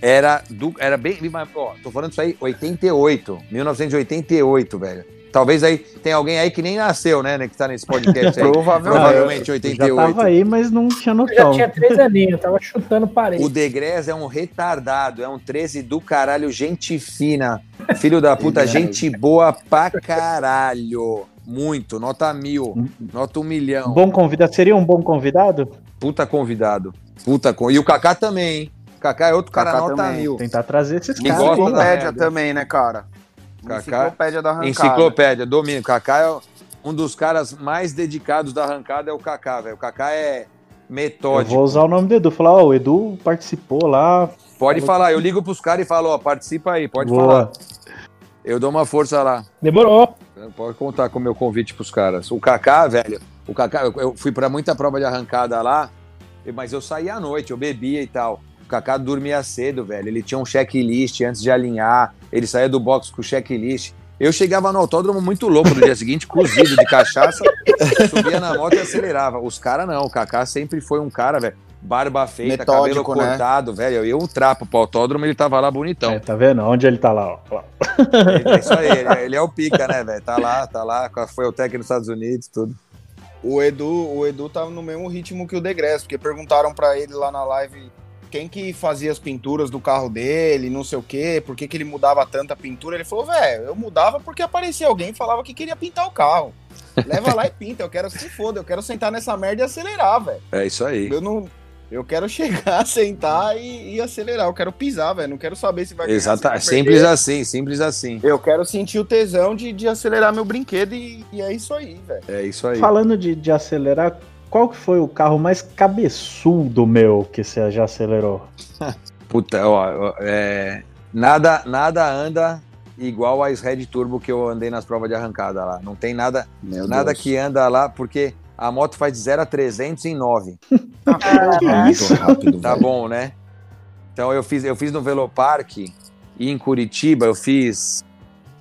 Era, do, era bem... Ó, tô falando isso aí, oitenta e oito, mil novecentos e oitenta e oito, velho. Talvez aí, tem alguém aí que nem nasceu, né, né que tá nesse podcast aí. Provavelmente, oitenta e oito. Já tava aí, mas não tinha noção. Eu já tinha três aninhos, tava chutando parede. O Degreas é um retardado, é um treze do caralho, gente fina. Filho da puta, gente boa pra caralho. Muito, nota mil, nota um milhão. Bom convidado, seria um bom convidado? Puta convidado. Puta con... E o Kaká também, hein? Kaká é outro cara, Kaká nota também. Mil. Tentar trazer esses caras. Enciclopédia também, né, cara? Kaká, enciclopédia da arrancada. Enciclopédia, domínio. Kaká é um dos caras mais dedicados da arrancada, é o Kaká, velho. O Kaká é metódico. Eu vou usar o nome do Edu. Falar, ó, oh, o Edu participou lá. Pode falou... falar. Eu ligo pros caras e falo, ó, oh, participa aí. Pode Boa. Falar. Eu dou uma força lá. Demorou. Pode contar com o meu convite pros caras. O Kaká, velho, o Kaká, eu fui pra muita prova de arrancada lá, mas eu saía à noite, eu bebia e tal. O Kaká dormia cedo, velho. Ele tinha um checklist antes de alinhar. Ele saía do box com o checklist. Eu chegava no autódromo muito louco no dia seguinte, cozido de cachaça, subia na moto e acelerava. Os caras não. O Kaká sempre foi um cara, velho, barba feita, metódico, cabelo né? cortado, velho. Eu um trapo pro autódromo, ele tava lá bonitão. É, tá vendo? Onde ele tá lá, ó. É, é isso aí. Ele, ele é o pica, né, velho? Tá lá, tá lá. Foi o técnico nos Estados Unidos, tudo. O Edu, o Edu tava no mesmo ritmo que o Degresso, porque perguntaram pra ele lá na live... quem que fazia as pinturas do carro dele, não sei o quê, por que que ele mudava tanta pintura. Ele falou, velho, eu mudava porque aparecia alguém e falava que queria pintar o carro. Leva lá e pinta, eu quero se foda, eu quero sentar nessa merda e acelerar, velho. É isso aí. Eu não... Eu quero chegar, sentar e, e acelerar. Eu quero pisar, velho. Não quero saber se vai ganhar. Exatamente. Simples assim, simples assim. Eu quero sentir o tesão de, de acelerar meu brinquedo e, e é isso aí, velho. É isso aí. Falando de, de acelerar... Qual que foi o carro mais cabeçudo meu que você já acelerou? Puta, ó, é, nada, nada anda igual a Red Turbo que eu andei nas provas de arrancada lá. Não tem nada, nada que anda lá, porque a moto faz de zero a trezentos em nove. Ah, que é isso? Rápido, tá bom, né? Então eu fiz, eu fiz no Veloparque e em Curitiba eu fiz...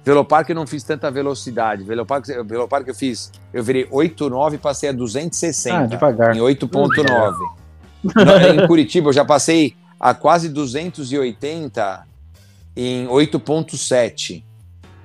Veloparque eu não fiz tanta velocidade. Veloparque, Veloparque eu fiz... Eu virei oito vírgula nove e passei a duzentos e sessenta. Ah, devagar. Em oito vírgula nove. Em Curitiba eu já passei a quase duzentos e oitenta em oito vírgula sete.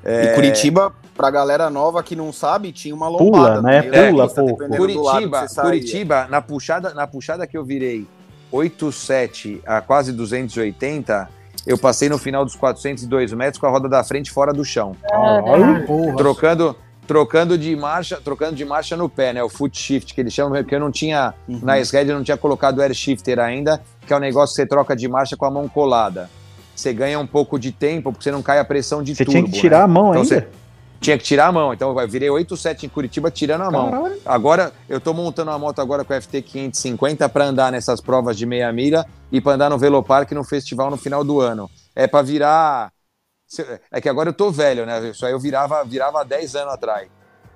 É... E Curitiba, pra galera nova que não sabe, tinha uma lombada. Pula, né? Pula, pô. Curitiba, Curitiba na, puxada, na puxada que eu virei oito vírgula sete a quase duzentos e oitenta... Eu passei no final dos quatrocentos e dois metros com a roda da frente fora do chão. Caralho, porra. Trocando, trocando, de marcha, trocando de marcha no pé, né? O foot shift, que eles chamam, porque eu não tinha, uhum. na S-Red eu não tinha colocado o air shifter ainda, que é o negócio que você troca de marcha com a mão colada. Você ganha um pouco de tempo, porque você não cai a pressão de você turbo. Você tinha que tirar né? a mão então ainda? Você tinha que tirar a mão. Então eu virei oito vírgula sete em Curitiba tirando a Caralho. mão. Agora, eu tô montando a moto agora com a F T quinhentos e cinquenta pra andar nessas provas de meia milha e pra andar no Veloparque no festival no final do ano. É pra virar... É que agora eu tô velho, né? Isso aí eu virava, virava há dez anos atrás.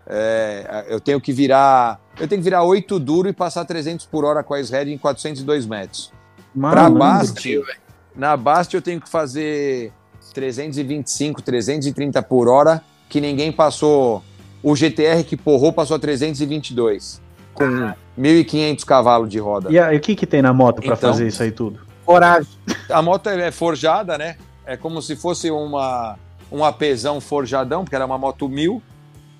É, eu tenho que virar... Eu tenho que virar oito duro e passar trezentos por hora com a S-Red em quatrocentos e dois metros. Mano, pra Basti, na Basti eu tenho que fazer trezentos e vinte e cinco, trezentos e trinta por hora, que ninguém passou, o G T R que porrou passou a trezentos e vinte e dois. com mil e quinhentos cavalos de roda. E aí, o que que tem na moto para então, fazer isso aí tudo? Coragem. A moto é forjada, né? É como se fosse uma, um apesão forjadão, porque era uma moto mil.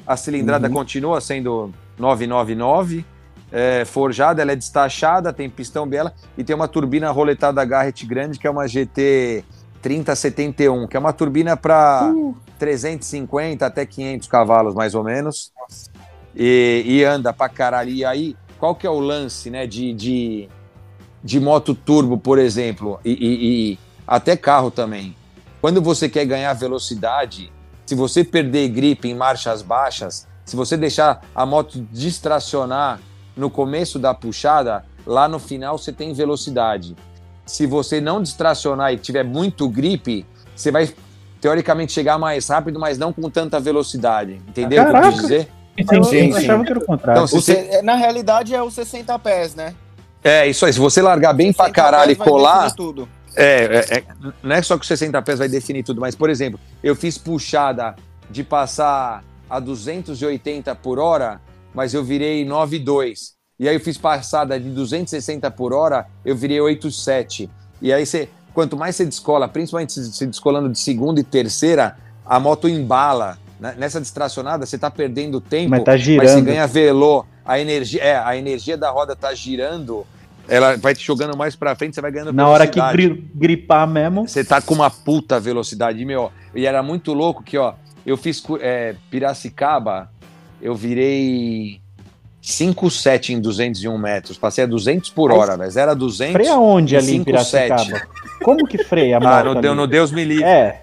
A cilindrada uhum. continua sendo novecentos e noventa e nove. É forjada, ela é destachada, tem pistão biela e tem uma turbina roletada Garrett grande, que é uma G T três zero sete um, que é uma turbina para uh. trezentos e cinquenta até quinhentos cavalos, mais ou menos. E, e anda pra caralho. E aí, qual que é o lance, né, de, de, de moto turbo, por exemplo, e, e, e até carro também? Quando você quer ganhar velocidade, se você perder gripe em marchas baixas, se você deixar a moto distracionar no começo da puxada, lá no final você tem velocidade. Se você não distracionar e tiver muito gripe, você vai, teoricamente, chegar mais rápido, mas não com tanta velocidade. Entendeu o que eu quis dizer? Entendi, eu, eu achava que era o contrário. Então, você... Na realidade, é os sessenta pés, né? É, isso aí. Se você largar bem pra caralho e colar... Tudo. É, é, é, não é só que os sessenta pés vai definir tudo, mas, por exemplo, eu fiz puxada de passar a duzentos e oitenta por hora... mas eu virei nove vírgula dois. E aí eu fiz passada de duzentos e sessenta por hora, eu virei oito vírgula sete. E aí, você, quanto mais você descola, principalmente se descolando de segunda e terceira, a moto embala. Nessa distracionada, você está perdendo tempo, mas, tá girando. Mas você ganha velô. A energia, é, a energia da roda está girando, ela vai te jogando mais para frente, você vai ganhando na velocidade. Na hora que gri- gripar mesmo... Você tá com uma puta velocidade, meu. E era muito louco que, ó, eu fiz é, Piracicaba... Eu virei cinco vírgula sete em duzentos e um metros. Passei a duzentos por hora, mas era duzentos. Freia onde ali em Piracicaba? Como que freia, mano? Ah, no, Deus, no Deus me livre. É.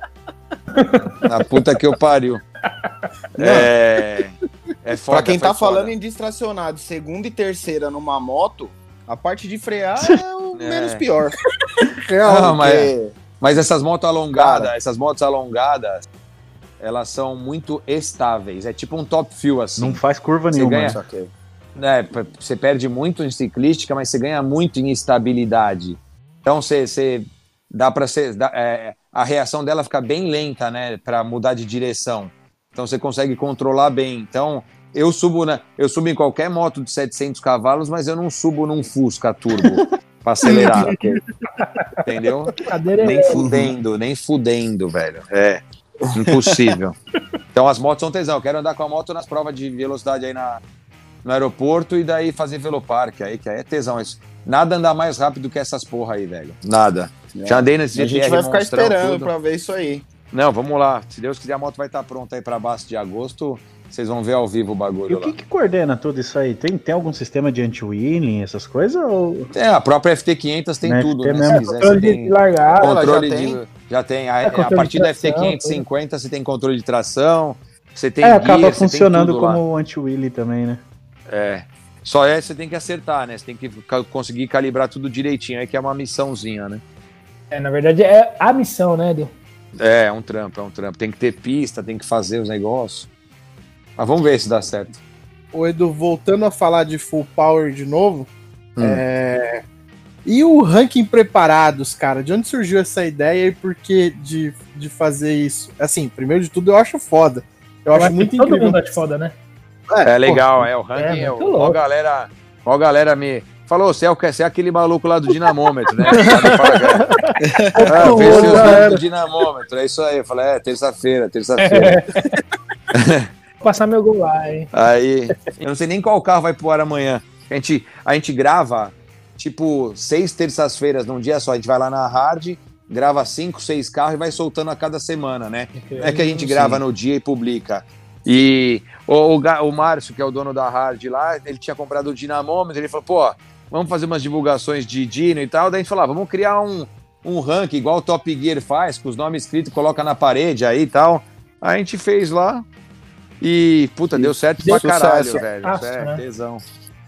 Na puta que eu pariu. Não. É. É foda. Pra quem tá foda. Falando em distracionado, segunda e terceira numa moto, a parte de frear é o é. menos pior. Real, não, mas, mas essas motos alongadas, cara. essas motos alongadas. Elas são muito estáveis. É tipo um top fuel, assim. Não faz curva você nenhuma. Ganha, isso aqui. Né, você perde muito em ciclística, mas você ganha muito em estabilidade. Então, você, você dá para ser... É, a reação dela fica bem lenta, né? Para mudar de direção. Então, você consegue controlar bem. Então, eu subo, né, eu subo em qualquer moto de setecentos cavalos, mas eu não subo num Fusca turbo para acelerar. Entendeu? Nem fudendo, nem fudendo, velho. É... Impossível. Então as motos são tesão. Eu quero andar com a moto nas provas de velocidade aí na, no aeroporto e daí fazer velopark aí, que aí é tesão. Isso. Nada andar mais rápido que essas porra aí, velho. Nada. É. Já andei nesse G T R. A gente vai ficar esperando tudo. Pra ver isso aí. Não, vamos lá. Se Deus quiser, a moto vai estar tá pronta aí pra baixo de agosto. Vocês vão ver ao vivo o bagulho. E o que, que coordena tudo isso aí? Tem, tem algum sistema de anti-wheeling, essas coisas? Ou... É, a própria F T quinhentos tem na tudo, F T né? É, quiser, controle de largada, controle já de... Tem. Já tem. A, é, a partir da F T quinhentos e cinquenta tudo. Você tem controle de tração, você tem é, guia, acaba funcionando como anti-wheeling também, né? É. Só é, você tem que acertar, né? Você tem que conseguir calibrar tudo direitinho. É que é uma missãozinha, né? É, na verdade é a missão, né, Edu? É, é um trampo, é um trampo. Tem que ter pista, tem que fazer os negócios. Mas vamos ver se dá certo. Ô Edu, voltando a falar de full power de novo, hum. é... e o ranking preparados, cara? De onde surgiu essa ideia e por que de, de fazer isso? Assim, primeiro de tudo eu acho foda. Eu, eu acho, acho muito que todo incrível. Mundo acha foda, né? É, é legal, pô, é o ranking. É, é o, a galera, a galera me falou, você é, você é aquele maluco lá do dinamômetro, né? Ah, eu fiz os do dinamômetro, é isso aí. Eu falei, é, terça-feira, terça-feira. É. Passar meu gol lá, hein? Aí, eu não sei nem qual carro vai pro ar amanhã. A gente, a gente grava, tipo, seis terças-feiras num dia só. A gente vai lá na Hard, grava cinco, seis carros e vai soltando a cada semana, né? Okay, é que a gente grava no dia e publica. E o, o, o Márcio, que é o dono da Hard lá, ele tinha comprado o dinamômetro, ele falou, pô, vamos fazer umas divulgações de dino e tal. Daí a gente falou, ah, vamos criar um, um ranking, igual o Top Gear faz, com os nomes escritos, coloca na parede aí e tal. Aí a gente fez lá. E, puta, e deu certo deu pra caralho, sucesso, velho. Acho, é, né? Tesão.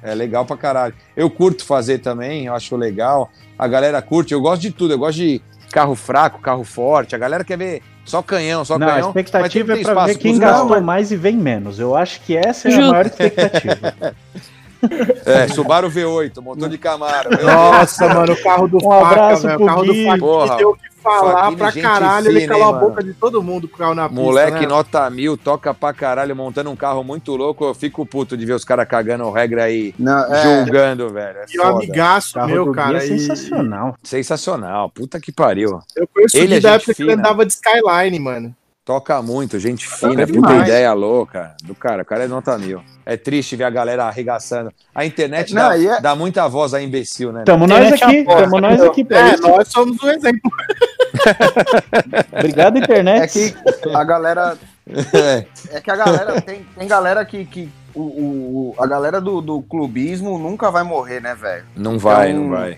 É legal pra caralho. Eu curto fazer também, eu acho legal. A galera curte, eu gosto de tudo. Eu gosto de carro fraco, carro forte. A galera quer ver só canhão, só não, canhão. A expectativa é pra ver quem gastou não, mais e vem menos. Eu acho que essa é a maior expectativa. É, Subaru V oito, motor de Camaro. Nossa, mano, o carro do um Faca, abraço, meu, o carro Gui, do Faca. Porra, que falar pra caralho, ele calou a boca de todo mundo com o carro na pista. Moleque nota mil, toca pra caralho, montando um carro muito louco, eu fico puto de ver os caras cagando regra aí, julgando, velho. E o amigaço meu, cara, é sensacional. Sensacional, puta que pariu. Eu conheço ele da época que ele andava de Skyline, mano. Toca muito, gente fina, puta ideia louca do cara, o cara é nota mil. É triste ver a galera arregaçando. A internet não, dá, é... dá muita voz a imbecil, né? Tamo nós aqui, tamo nós aqui. É, nós somos um exemplo. Obrigado, internet. É que a galera... É, é que a galera... Tem, tem galera que... que... O, o, a galera do, do clubismo nunca vai morrer, né, velho? Não vai, então, não vai.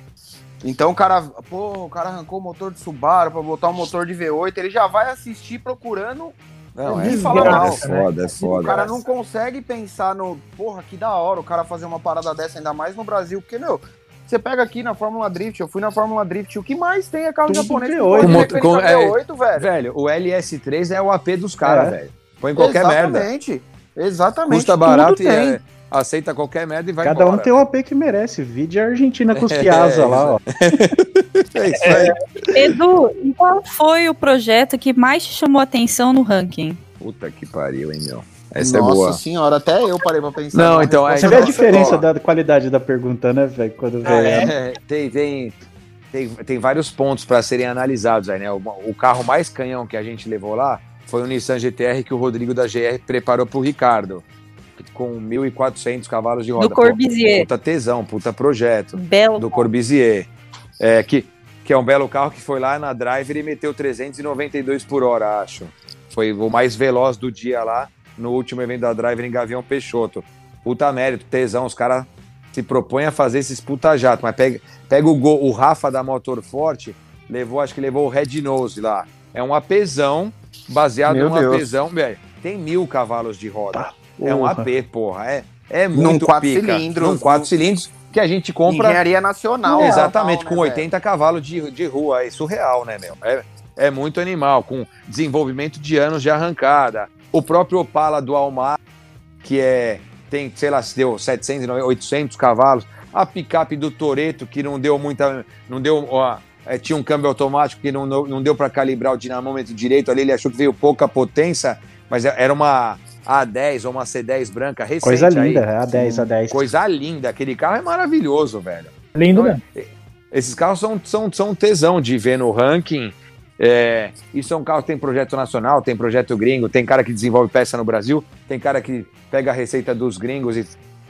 Então o cara, pô, o cara arrancou o motor de Subaru pra botar um motor de V oito, ele já vai assistir procurando... Não, é foda, mal. é foda, é foda. O cara não consegue pensar no... Porra, que da hora o cara fazer uma parada dessa, ainda mais no Brasil, porque, meu... Você pega aqui na Fórmula Drift, eu fui na Fórmula Drift, o que mais tem é carro japonês com, com é, V oito, velho. Velho, o L S três é o A P dos caras, é. velho. Põe em qualquer Exatamente. merda. Exatamente. Custa barato Tudo e tem. É... aceita qualquer merda e vai Cada embora. Cada um tem o A P que merece. Vídeo a Argentina com os Piazza é, lá, ó. É isso aí. Edu, qual foi o projeto que mais te chamou a atenção no ranking? Puta que pariu, hein, meu. Essa Nossa é boa. Nossa senhora, até eu parei pra pensar. Não, então... Aí, você vê a diferença boa. da qualidade da pergunta, né, velho? Quando vem... É, é, tem... tem... Tem, tem vários pontos para serem analisados aí, né? O, o carro mais canhão que a gente levou lá foi o Nissan G T R que o Rodrigo da G R preparou pro Ricardo. Com mil e quatrocentos cavalos de roda. Do Corbusier. Puta tesão, puta projeto. Belo. Do Corbusier. É, que, que é um belo carro que foi lá na driver e meteu trezentos e noventa e dois por hora, acho. Foi o mais veloz do dia lá, no último evento da driver em Gavião Peixoto. Puta mérito, tesão, os caras... se propõe a fazer esses puta jato, mas pega, pega o, gol, o Rafa da Motor Forte, levou, acho que levou o Red Nose lá. É um apesão, baseado em um apesão, velho. Tem mil cavalos de roda. Tá, é um A P, porra. É, é muito quatro pica. Cilindros, num quatro cilindros que a gente compra... Engenharia Nacional. Exatamente, nacional, com né, oitenta cavalos de, de rua. É surreal, né, meu? É, é muito animal, com desenvolvimento de anos de arrancada. O próprio Opala do Almar, que é... tem, sei lá, se deu setecentos, oitocentos cavalos. A picape do Toretto, que não deu muita... Não deu, ó, é, tinha um câmbio automático que não, não, não deu para calibrar o dinamômetro direito ali. Ele achou que veio pouca potência, mas era uma A dez ou uma C dez branca recente. Coisa linda, aí. A dez, A dez. Coisa linda. Aquele carro é maravilhoso, velho. Lindo, então, né? Esses carros são, são, são tesão de ver no ranking. É, e são carros, tem projeto nacional, tem projeto gringo, tem cara que desenvolve peça no Brasil, tem cara que pega a receita dos gringos e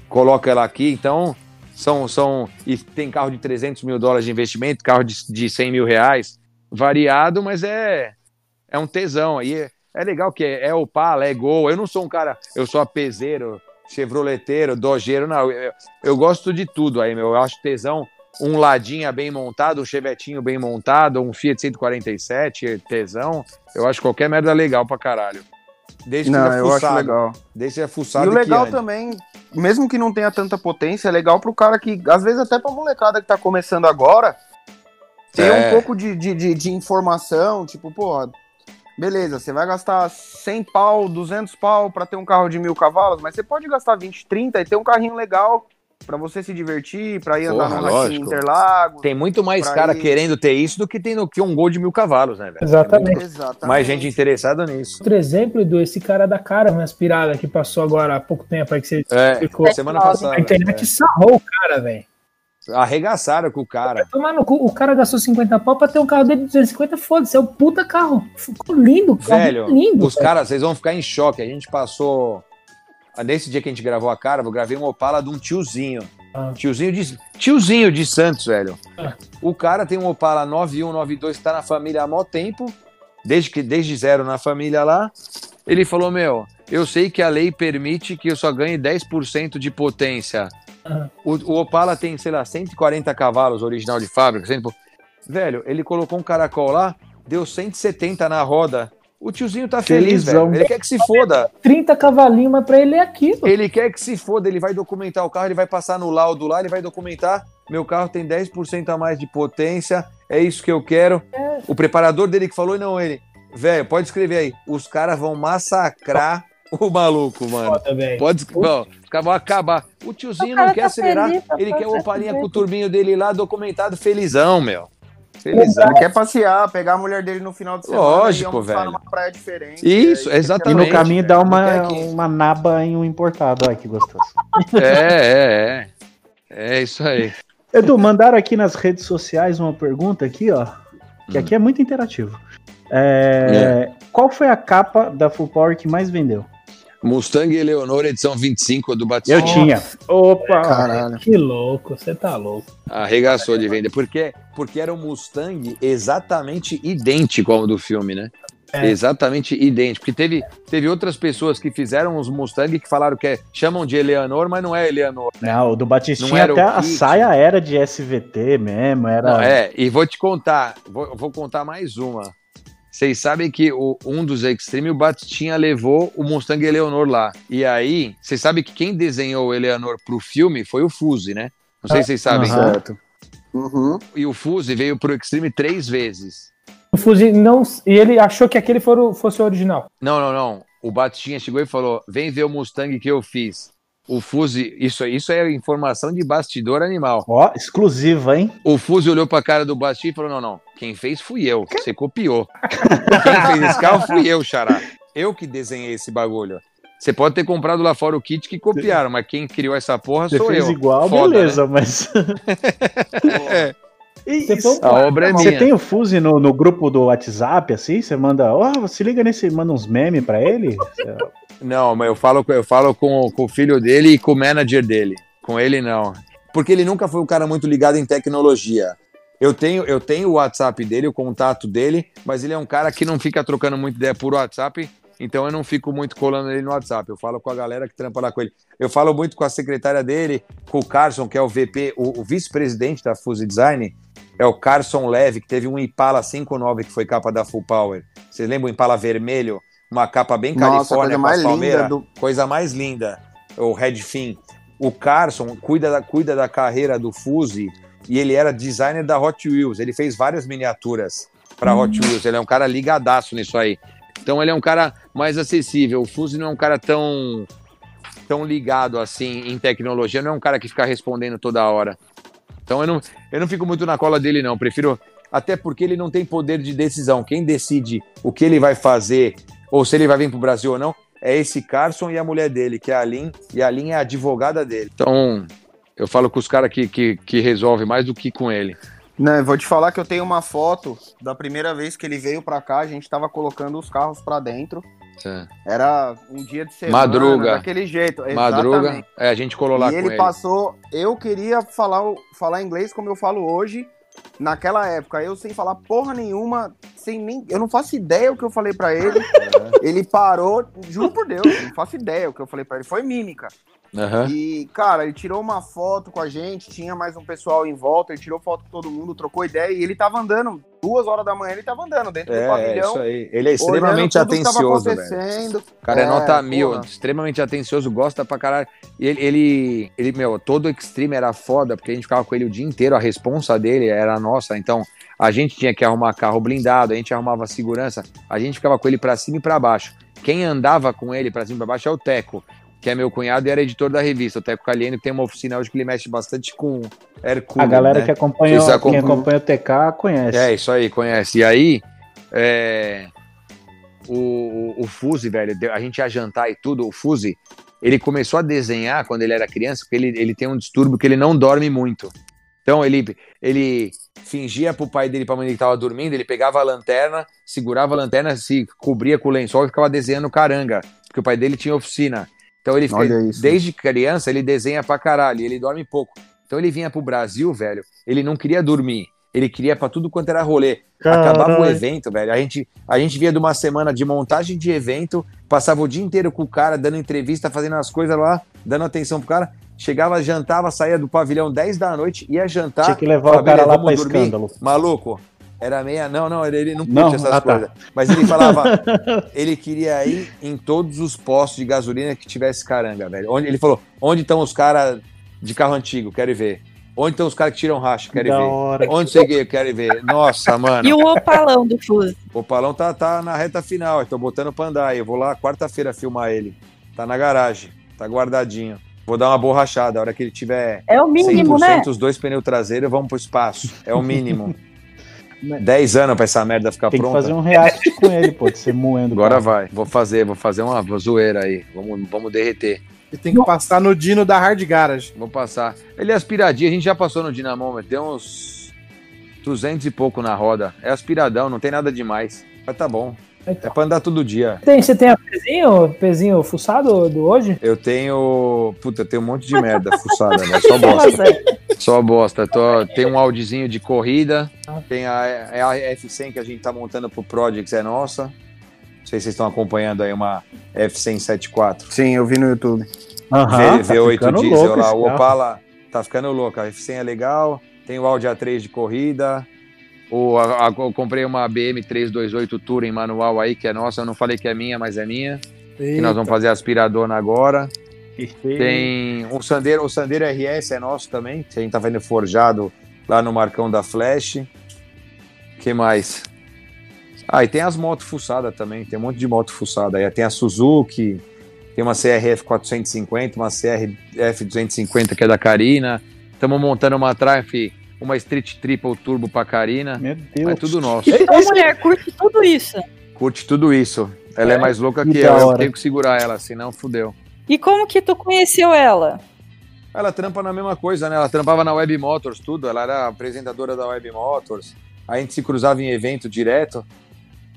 coloca ela aqui, então são, são e tem carro de trezentos mil dólares de investimento, carro de, de cem mil reais, variado, mas é é um tesão, aí é, é legal que é, é Opala, é Gol, eu não sou um cara, eu sou apezeiro, chevroleteiro, dojeiro, não, eu, eu gosto de tudo aí, meu, eu acho tesão um Ladinha bem montado, um Chevetinho bem montado, um Fiat cento e quarenta e sete, tesão. Eu acho qualquer merda legal pra caralho. Desde que não, é eu fuçado. Acho legal. Desde que é fuçado. E o legal que também, mesmo que não tenha tanta potência, é legal pro cara que, às vezes até pra molecada que tá começando agora, ter é. um pouco de, de, de, de informação, tipo, porra, beleza, você vai gastar cem pau, duzentos pau pra ter um carro de mil cavalos, mas você pode gastar vinte, trinta e ter um carrinho legal pra você se divertir, pra ir andar no Interlagos... Tem muito mais cara ir... querendo ter isso do que tem no que um Gol de mil cavalos, né, velho? Exatamente. É muito... Exatamente. Mais gente interessada nisso. Outro exemplo, Edu, esse cara da Caravan Aspirada que passou agora há pouco tempo aí que você é, ficou... semana passada. A internet é. sarrou o cara, velho. Arregaçaram com o cara. Mano, o cara gastou cinquenta pau pra ter um carro dele de duzentos e cinquenta, foda-se, é um puta carro. Ficou lindo, cara. Velho, lindo, os caras, vocês vão ficar em choque. A gente passou... Nesse dia que a gente gravou a cara, eu gravei um Opala de um tiozinho. Ah. Tiozinho, de, tiozinho de Santos, velho. Ah. O cara tem um Opala nove um, nove dois, que tá na família há mó tempo, desde, que, desde zero na família lá. Ele falou, meu, eu sei que a lei permite que eu só ganhe dez por cento de potência. Ah. O, o Opala tem, sei lá, cento e quarenta cavalos, original de fábrica. cem por cento. Velho, ele colocou um caracol lá, deu cento e setenta na roda. O tiozinho tá feliz, velho. Ele quer que se foda. trinta cavalinhos, mas pra ele é aquilo. Ele quer que se foda, ele vai documentar o carro, ele vai passar no laudo lá, ele vai documentar. Meu carro tem dez por cento a mais de potência, é isso que eu quero. É. O preparador dele que falou, não, ele... Velho, pode escrever aí. Os caras vão massacrar o maluco, mano. Foda, pode Bom, os caras vão acabar. O tiozinho o não quer tá acelerar, feliz, ele quer o Opalinha com o turbinho dele lá, documentado, felizão, meu. Felizão. Ele quer passear, pegar a mulher dele no final de semana. Lógico, e velho. Numa praia diferente. Isso, exatamente. E no caminho dá uma, uma naba em um importado. Olha que gostoso. É, é, é. É isso aí. Edu, mandaram aqui nas redes sociais uma pergunta aqui, ó. Que hum. aqui é muito interativo. É, é. Qual foi a capa da Full Power que mais vendeu? Mustang Eleonor, edição vinte e cinco do Batista. Eu tinha. Opa! Caralho. Que louco, você tá louco. Arregaçou de venda. Por quê? Porque era um Mustang exatamente idêntico ao do filme, né? É. Exatamente idêntico. Porque teve, teve outras pessoas que fizeram os Mustang que falaram que é, chamam de Eleanor, mas não é Eleanor. Né? Não, o do Batistinha até a saia era de S V T mesmo. Era... Não, é, e vou te contar, vou, vou contar mais uma. Vocês sabem que o, um dos Extreme, o Batistinha levou o Mustang Eleanor lá. E aí, vocês sabem que quem desenhou o Eleanor pro filme foi o Fuzzy, né? Não sei se vocês sabem. Uhum. Certo. Uhum. E o Fuzzy veio pro Extreme três vezes. O Fuzzy não... E ele achou que aquele for o, fosse o original. Não, não, não. O Batistinha chegou e falou, vem ver o Mustang que eu fiz. O Fuzzy... Isso, isso é informação de bastidor animal. Ó, oh, exclusiva, hein? O Fuzzy olhou pra cara do Batistinha e falou, não, não. Quem fez fui eu, você copiou. Quem fez esse carro fui eu, xará. Eu que desenhei esse bagulho. Você pode ter comprado lá fora o kit que copiaram, mas quem criou essa porra você sou fez eu. Igual, foda, beleza, né? Mas... é. E, isso, a obra é minha. Você tem o Fuzzy no, no grupo do WhatsApp, assim? Você manda, ó, oh, se liga nesse, manda uns memes pra ele? Não, mas eu falo, eu falo com, com o filho dele e com o manager dele. Com ele, não. Porque ele nunca foi um cara muito ligado em tecnologia. Eu tenho, eu tenho o WhatsApp dele, o contato dele, mas ele é um cara que não fica trocando muita ideia por WhatsApp, então eu não fico muito colando ele no WhatsApp. Eu falo com a galera que trampa lá com ele. Eu falo muito com a secretária dele, com o Carson, que é o V P, o, o vice-presidente da Fuzzy Design, é o Carson Leve, que teve um Impala cinco nove que foi capa da Full Power. Vocês lembram o Impala vermelho? Uma capa bem Califórnia, com as palmeiras. Do... Coisa mais linda, o Red Fin. O Carson cuida da, cuida da carreira do Fuzzy, e ele era designer da Hot Wheels. Ele fez várias miniaturas para Hot Wheels. Ele é um cara ligadaço nisso aí. Então ele é um cara mais acessível. O Fuzzy não é um cara tão, tão ligado assim em tecnologia. Não é um cara que fica respondendo toda hora. Então eu não, eu não fico muito na cola dele, não. Prefiro... Até porque ele não tem poder de decisão. Quem decide o que ele vai fazer ou se ele vai vir pro Brasil ou não é esse Carson e a mulher dele, que é a Lynn. E a Lynn é a advogada dele. Então... Eu falo com os caras que, que, que resolve mais do que com ele. Não, eu vou te falar que eu tenho uma foto da primeira vez que ele veio pra cá, a gente tava colocando os carros pra dentro. É. Era um dia de semana, Madruga. Daquele jeito. Madruga, exatamente. É, a gente colou lá e com ele. E ele passou... Eu queria falar, falar inglês como eu falo hoje, naquela época. Eu sem falar porra nenhuma, sem nem... Eu não faço ideia o que eu falei pra ele. É. Ele parou, juro por Deus, eu não faço ideia o que eu falei pra ele. Foi mímica. Uhum. E, cara, ele tirou uma foto com a gente, tinha mais um pessoal em volta, ele tirou foto com todo mundo, trocou ideia e ele tava andando, duas horas da manhã ele tava andando dentro é, do pavilhão. É, isso aí. Ele é extremamente atencioso, velho. O cara é, é nota mil, porra. Extremamente atencioso, gosta pra caralho. E ele, ele, ele, meu, todo Extreme era foda, porque a gente ficava com ele o dia inteiro, a responsa dele era nossa, então a gente tinha que arrumar carro blindado, a gente arrumava segurança, a gente ficava com ele pra cima e pra baixo. Quem andava com ele pra cima e pra baixo é o Teco, que é meu cunhado e era editor da revista, o Teco Caliendo, que tem uma oficina hoje que ele mexe bastante com Hercule. A galera, né? que, acompanha, acompan... quem acompanha o T K conhece. É, isso aí, conhece. E aí, é... o, o, o Fuzzy, velho, a gente ia jantar e tudo, o Fuzzy, ele começou a desenhar quando ele era criança, porque ele, ele tem um distúrbio que ele não dorme muito. Então ele, ele fingia pro pai dele, pra mãe dele que tava dormindo, ele pegava a lanterna, segurava a lanterna, se cobria com o lençol e ficava desenhando caranga, porque o pai dele tinha oficina. Então ele, ele desde criança, ele desenha pra caralho, ele dorme pouco. Então ele vinha pro Brasil, velho, ele não queria dormir, ele queria pra tudo quanto era rolê. Caralho. Acabava o evento, velho, a gente, a gente vinha de uma semana de montagem de evento, passava o dia inteiro com o cara, dando entrevista, fazendo as coisas lá, dando atenção pro cara, chegava, jantava, saía do pavilhão dez da noite, ia jantar. Tinha que levar o cara lá pra escândalo. Maluco. Era meia... Não, não, ele não curte essas ah, coisas. Tá. Mas ele falava... ele queria ir em todos os postos de gasolina que tivesse caranga, velho. Onde, ele falou, onde estão os caras de carro antigo? Quero ver. Onde estão os caras que tiram racha? Quero da ver. Hora. Onde você quer? Quero ver. Nossa, mano. E o Opalão do Fuzzy? O Opalão tá, tá na reta final. Tô botando pra andar. Eu vou lá quarta-feira filmar ele. Tá na garagem. Tá guardadinho. Vou dar uma borrachada. A hora que ele tiver... É o mínimo, cem por cento, né? Os dois pneus traseiros vão pro espaço. É o mínimo. dez anos pra essa merda ficar pronta. Tem que fazer um react com ele, pô, você moendo. Agora cara. Vai, vou fazer, vou fazer uma zoeira aí, vamos, vamos derreter. E tem que passar no Dino da Hard Garage. Vou passar. Ele é aspiradinho, a gente já passou no dinamômetro, tem uns duzentos e pouco na roda. É aspiradão, não tem nada demais. Mas tá bom. Então. É pra andar todo dia. Tem, você tem a pezinho, pezinho fuçado do hoje? Eu tenho... Puta, eu tenho um monte de merda fuçada, né? Só bosta. Só bosta. Tô... Tem um Audizinho de corrida. Tem a, a F cem que a gente tá montando pro Projects, é nossa. Não sei se vocês estão acompanhando aí uma F cem setenta e quatro. Sim, eu vi no YouTube. Aham, V oito tá diesel lá. O Opala tá ficando louco. A F cem é legal. Tem o Audi A três de corrida. Ou a, a, eu comprei uma B M trezentos e vinte e oito Touring manual aí, que é nossa. Eu não falei que é minha, mas é minha. Eita. Que nós vamos fazer aspiradona agora. Eita. Tem um Sandero, o Sandero R S é nosso também. Que a gente tá vendo forjado lá no Marcão da Flash. Que mais? Ah, e tem as motos fuçadas também. Tem um monte de moto fuçada aí. Tem a Suzuki, tem uma C R F quatrocentos e cinquenta, uma C R F duzentos e cinquenta que é da Karina. Estamos montando uma Traf... Uma Street Triple Turbo pra Karina. Meu Deus. É tudo nosso. E sua mulher curte tudo isso. Curte tudo isso. Ela é, é mais louca que eu. Eu tenho que segurar ela, senão fudeu. E como que tu conheceu ela? Ela trampa na mesma coisa, né? Ela trampava na Web Motors, tudo. Ela era apresentadora da Web Motors. Aí a gente se cruzava em evento direto.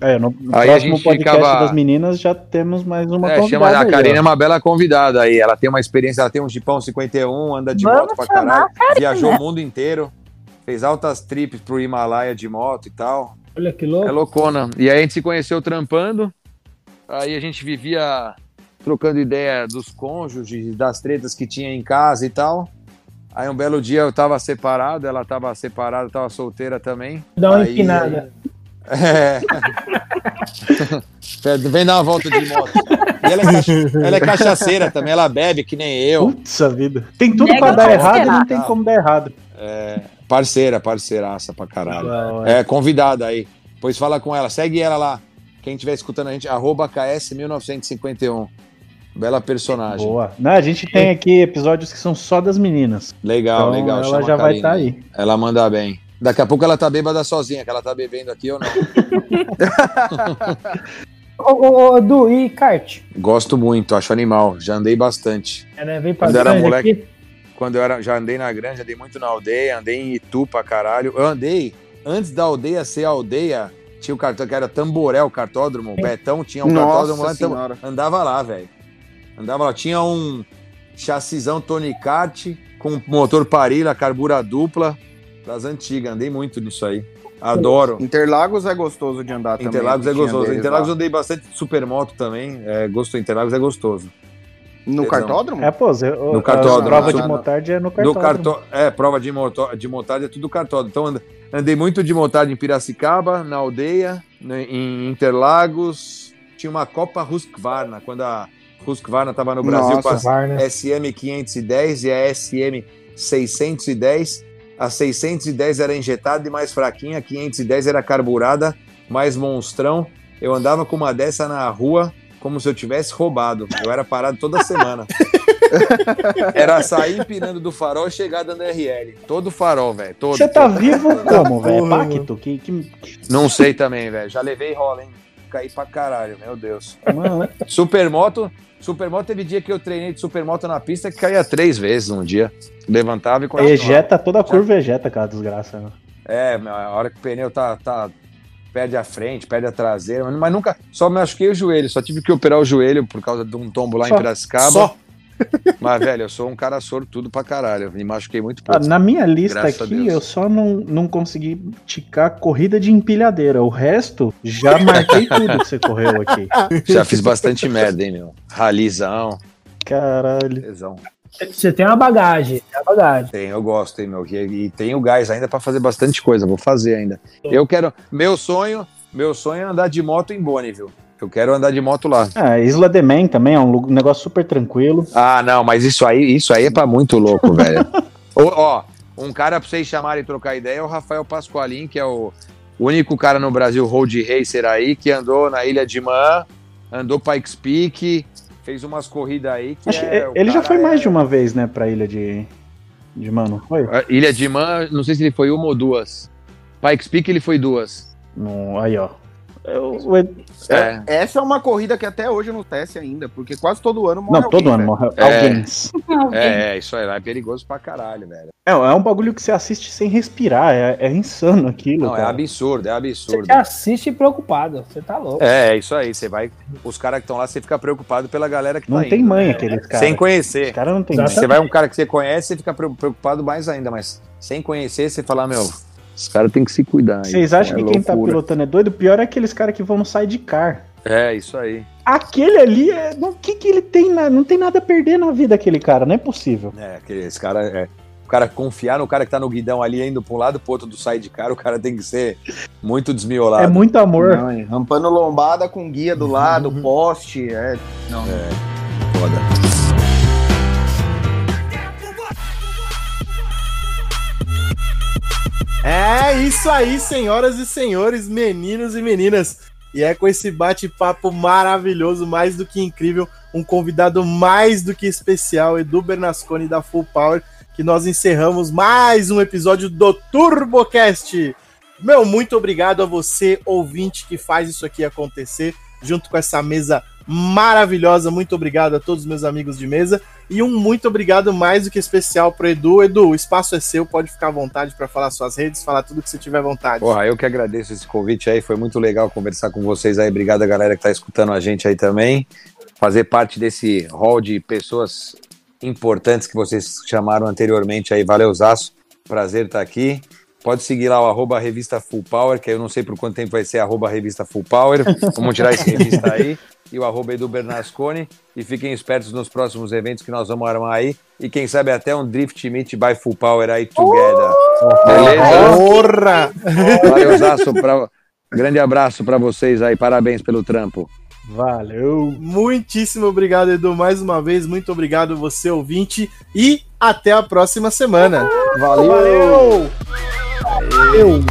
É, no próximo aí a gente podcast ficava... das meninas já temos mais uma é, convidada. A Karina é uma bela convidada aí. Ela tem uma experiência, ela tem um Jeepão cinquenta e um, anda de Vamos moto pra caralho. Viajou o mundo inteiro. Fez altas trips pro Himalaia de moto e tal. Olha que louco. É loucona. E aí a gente se conheceu trampando. Aí a gente vivia trocando ideia dos cônjuges, das tretas que tinha em casa e tal. Aí um belo dia eu tava separado, ela tava separada, tava solteira também. Dá uma aí... empinada. É. Vem dar uma volta de moto. E ela, é cacha... ela é cachaceira também, ela bebe que nem eu. Puta vida. Tem tudo Mega pra dar errado e não tem como dar errado. É... Parceira, parceiraça pra caralho. Não, é. é, convidada aí. Pois fala com ela, segue ela lá. Quem estiver escutando a gente, arroba K S mil novecentos e cinquenta e um. Bela personagem. Boa. Não, a gente tem aqui episódios que são só das meninas. Legal, então, legal. Ela Chama já vai estar tá aí. Ela manda bem. Daqui a pouco ela tá bêbada sozinha, que ela tá bebendo aqui ou não. Ô, Edu, e kart? Gosto muito, acho animal. Já andei bastante. É, né? Vem pra Quando era moleque. Aqui. Quando eu era, já andei na grande, andei muito na aldeia, andei em Itu pra caralho. Eu andei, antes da aldeia ser aldeia, tinha o cartão que era Tamboré, o cartódromo, o Betão tinha um Nossa cartódromo senhora. lá, então andava lá, velho. Andava lá, tinha um chassizão Tony Kart com motor Parilla, carbura dupla, das antigas, andei muito nisso aí. Adoro. Interlagos é gostoso de andar Interlagos também. Interlagos é gostoso. Interlagos eu andei bastante supermoto também, é, gosto, Interlagos é gostoso. No Entendão. cartódromo? É, pô, eu, no cartódromo. Prova de motard é no cartódromo. No cartó... É, prova de, moto... de motard é tudo cartódromo. Então and... andei muito de motard em Piracicaba, na aldeia, em Interlagos. Tinha uma Copa Husqvarna, quando a Husqvarna estava no Brasil Nossa, com as Varna. S M quinhentos e dez e a S M seiscentos e dez. A seiscentos e dez era injetada e mais fraquinha, a quinhentos e dez era carburada, mais monstrão. Eu andava com uma dessa na rua... como se eu tivesse roubado. Eu era parado toda semana. Era sair empinando do farol e chegar dando R L. Todo farol, velho. Você tá todo. vivo como, velho? É pacto? Que, que... Não sei também, velho. Já levei rola, hein? Caí pra caralho, meu Deus. Mano. Supermoto, supermoto teve dia que eu treinei de supermoto na pista que caía três vezes um dia. Levantava e... Continuava. Ejeta, toda a curva ejeta, cara, desgraça. Né? É, a hora que o pneu tá... tá... perde a frente, perde a traseira, mas nunca, só me machuquei o joelho, só tive que operar o joelho por causa de um tombo lá só, em Piracicaba. Só. Mas, velho, eu sou um cara sortudo pra caralho, me machuquei muito pouco. Ah, na minha lista Graças aqui, eu só não, não consegui ticar corrida de empilhadeira, o resto, já marquei tudo que você correu aqui. Já fiz bastante merda, hein, meu? Ralizão. Caralho. Ralizão. Você tem uma bagagem, tem uma bagagem. Tem, eu gosto, hein, meu. E, e tenho gás ainda pra fazer bastante coisa, vou fazer ainda. Eu quero. Meu sonho, meu sonho é andar de moto em Bonneville. Eu quero andar de moto lá. Ah, Isla de Man também é um negócio super tranquilo. Ah, não, mas isso aí, isso aí é pra muito louco, velho. Ó, um cara pra vocês chamarem e trocar ideia é o Rafael Pasqualin, que é o único cara no Brasil road racer aí, que andou na Ilha de Man, andou Pikes Peak. Fez umas corridas aí que Acho, é, Ele já foi mais é... de uma vez, né, pra Ilha de, de Man, não foi? Ilha de Man, não sei se ele foi uma ou duas. Pikes Peak ele foi duas. Não, aí, ó. Eu, é. Essa é uma corrida que até hoje não teste ainda, porque quase todo ano morre. Não, alguém, todo ano velho. morre alguém. É, é, isso aí é perigoso pra caralho, velho. É, é um bagulho que você assiste sem respirar, é, é insano aquilo. Não, cara. É absurdo, é absurdo. Você assiste preocupado, você tá louco. É, é isso aí, você vai. Os caras que estão lá, você fica preocupado pela galera que não tá indo. Não tem mãe, né? Aqueles caras. Sem conhecer. Os caras não tem mãe. Você vai um cara que você conhece, você fica preocupado mais ainda, mas sem conhecer, você fala, meu. Os caras têm que se cuidar. Vocês acham que quem tá pilotando é doido? O pior é aqueles caras que vão no sidecar. É, isso aí. Aquele ali, é... o que que ele tem? Na... Não tem nada a perder na vida aquele cara, não é possível. É, esse cara, é... o cara confiar no cara que tá no guidão ali, indo pra um lado, pro outro do sidecar, o cara tem que ser muito desmiolado. É muito amor. Não, é... Rampando lombada com guia do lado, uhum. Poste, é... Não, é... Foda. É isso aí, senhoras e senhores, meninos e meninas. E é com esse bate-papo maravilhoso, mais do que incrível, um convidado mais do que especial, Edu Bernasconi da Full Power, que nós encerramos mais um episódio do Turbocast. Meu, muito obrigado a você, ouvinte, que faz isso aqui acontecer, junto com essa mesa maravilhosa. Muito obrigado a todos os meus amigos de mesa. E um muito obrigado mais do que especial pro Edu. Edu, o espaço é seu, pode ficar à vontade para falar suas redes, falar tudo que você tiver vontade. Porra, eu que agradeço esse convite aí, foi muito legal conversar com vocês aí, obrigado a galera que tá escutando a gente aí também, fazer parte desse hall de pessoas importantes que vocês chamaram anteriormente aí, valeu Zaço, prazer estar aqui. Pode seguir lá o arroba Revista Full Power, que eu não sei por quanto tempo vai ser arroba Revista Full Power, vamos tirar esse revista aí, e o arroba Edu Bernasconi, e fiquem espertos nos próximos eventos que nós vamos armar aí, e quem sabe até um Drift Meet by Full Power aí, together. Oh! Beleza? Porra! Valeu, Zaço, pra... grande abraço pra vocês aí, parabéns pelo trampo. Valeu! Muitíssimo obrigado, Edu, mais uma vez, muito obrigado você, ouvinte, e até a próxima semana. Valeu! Valeu! Eu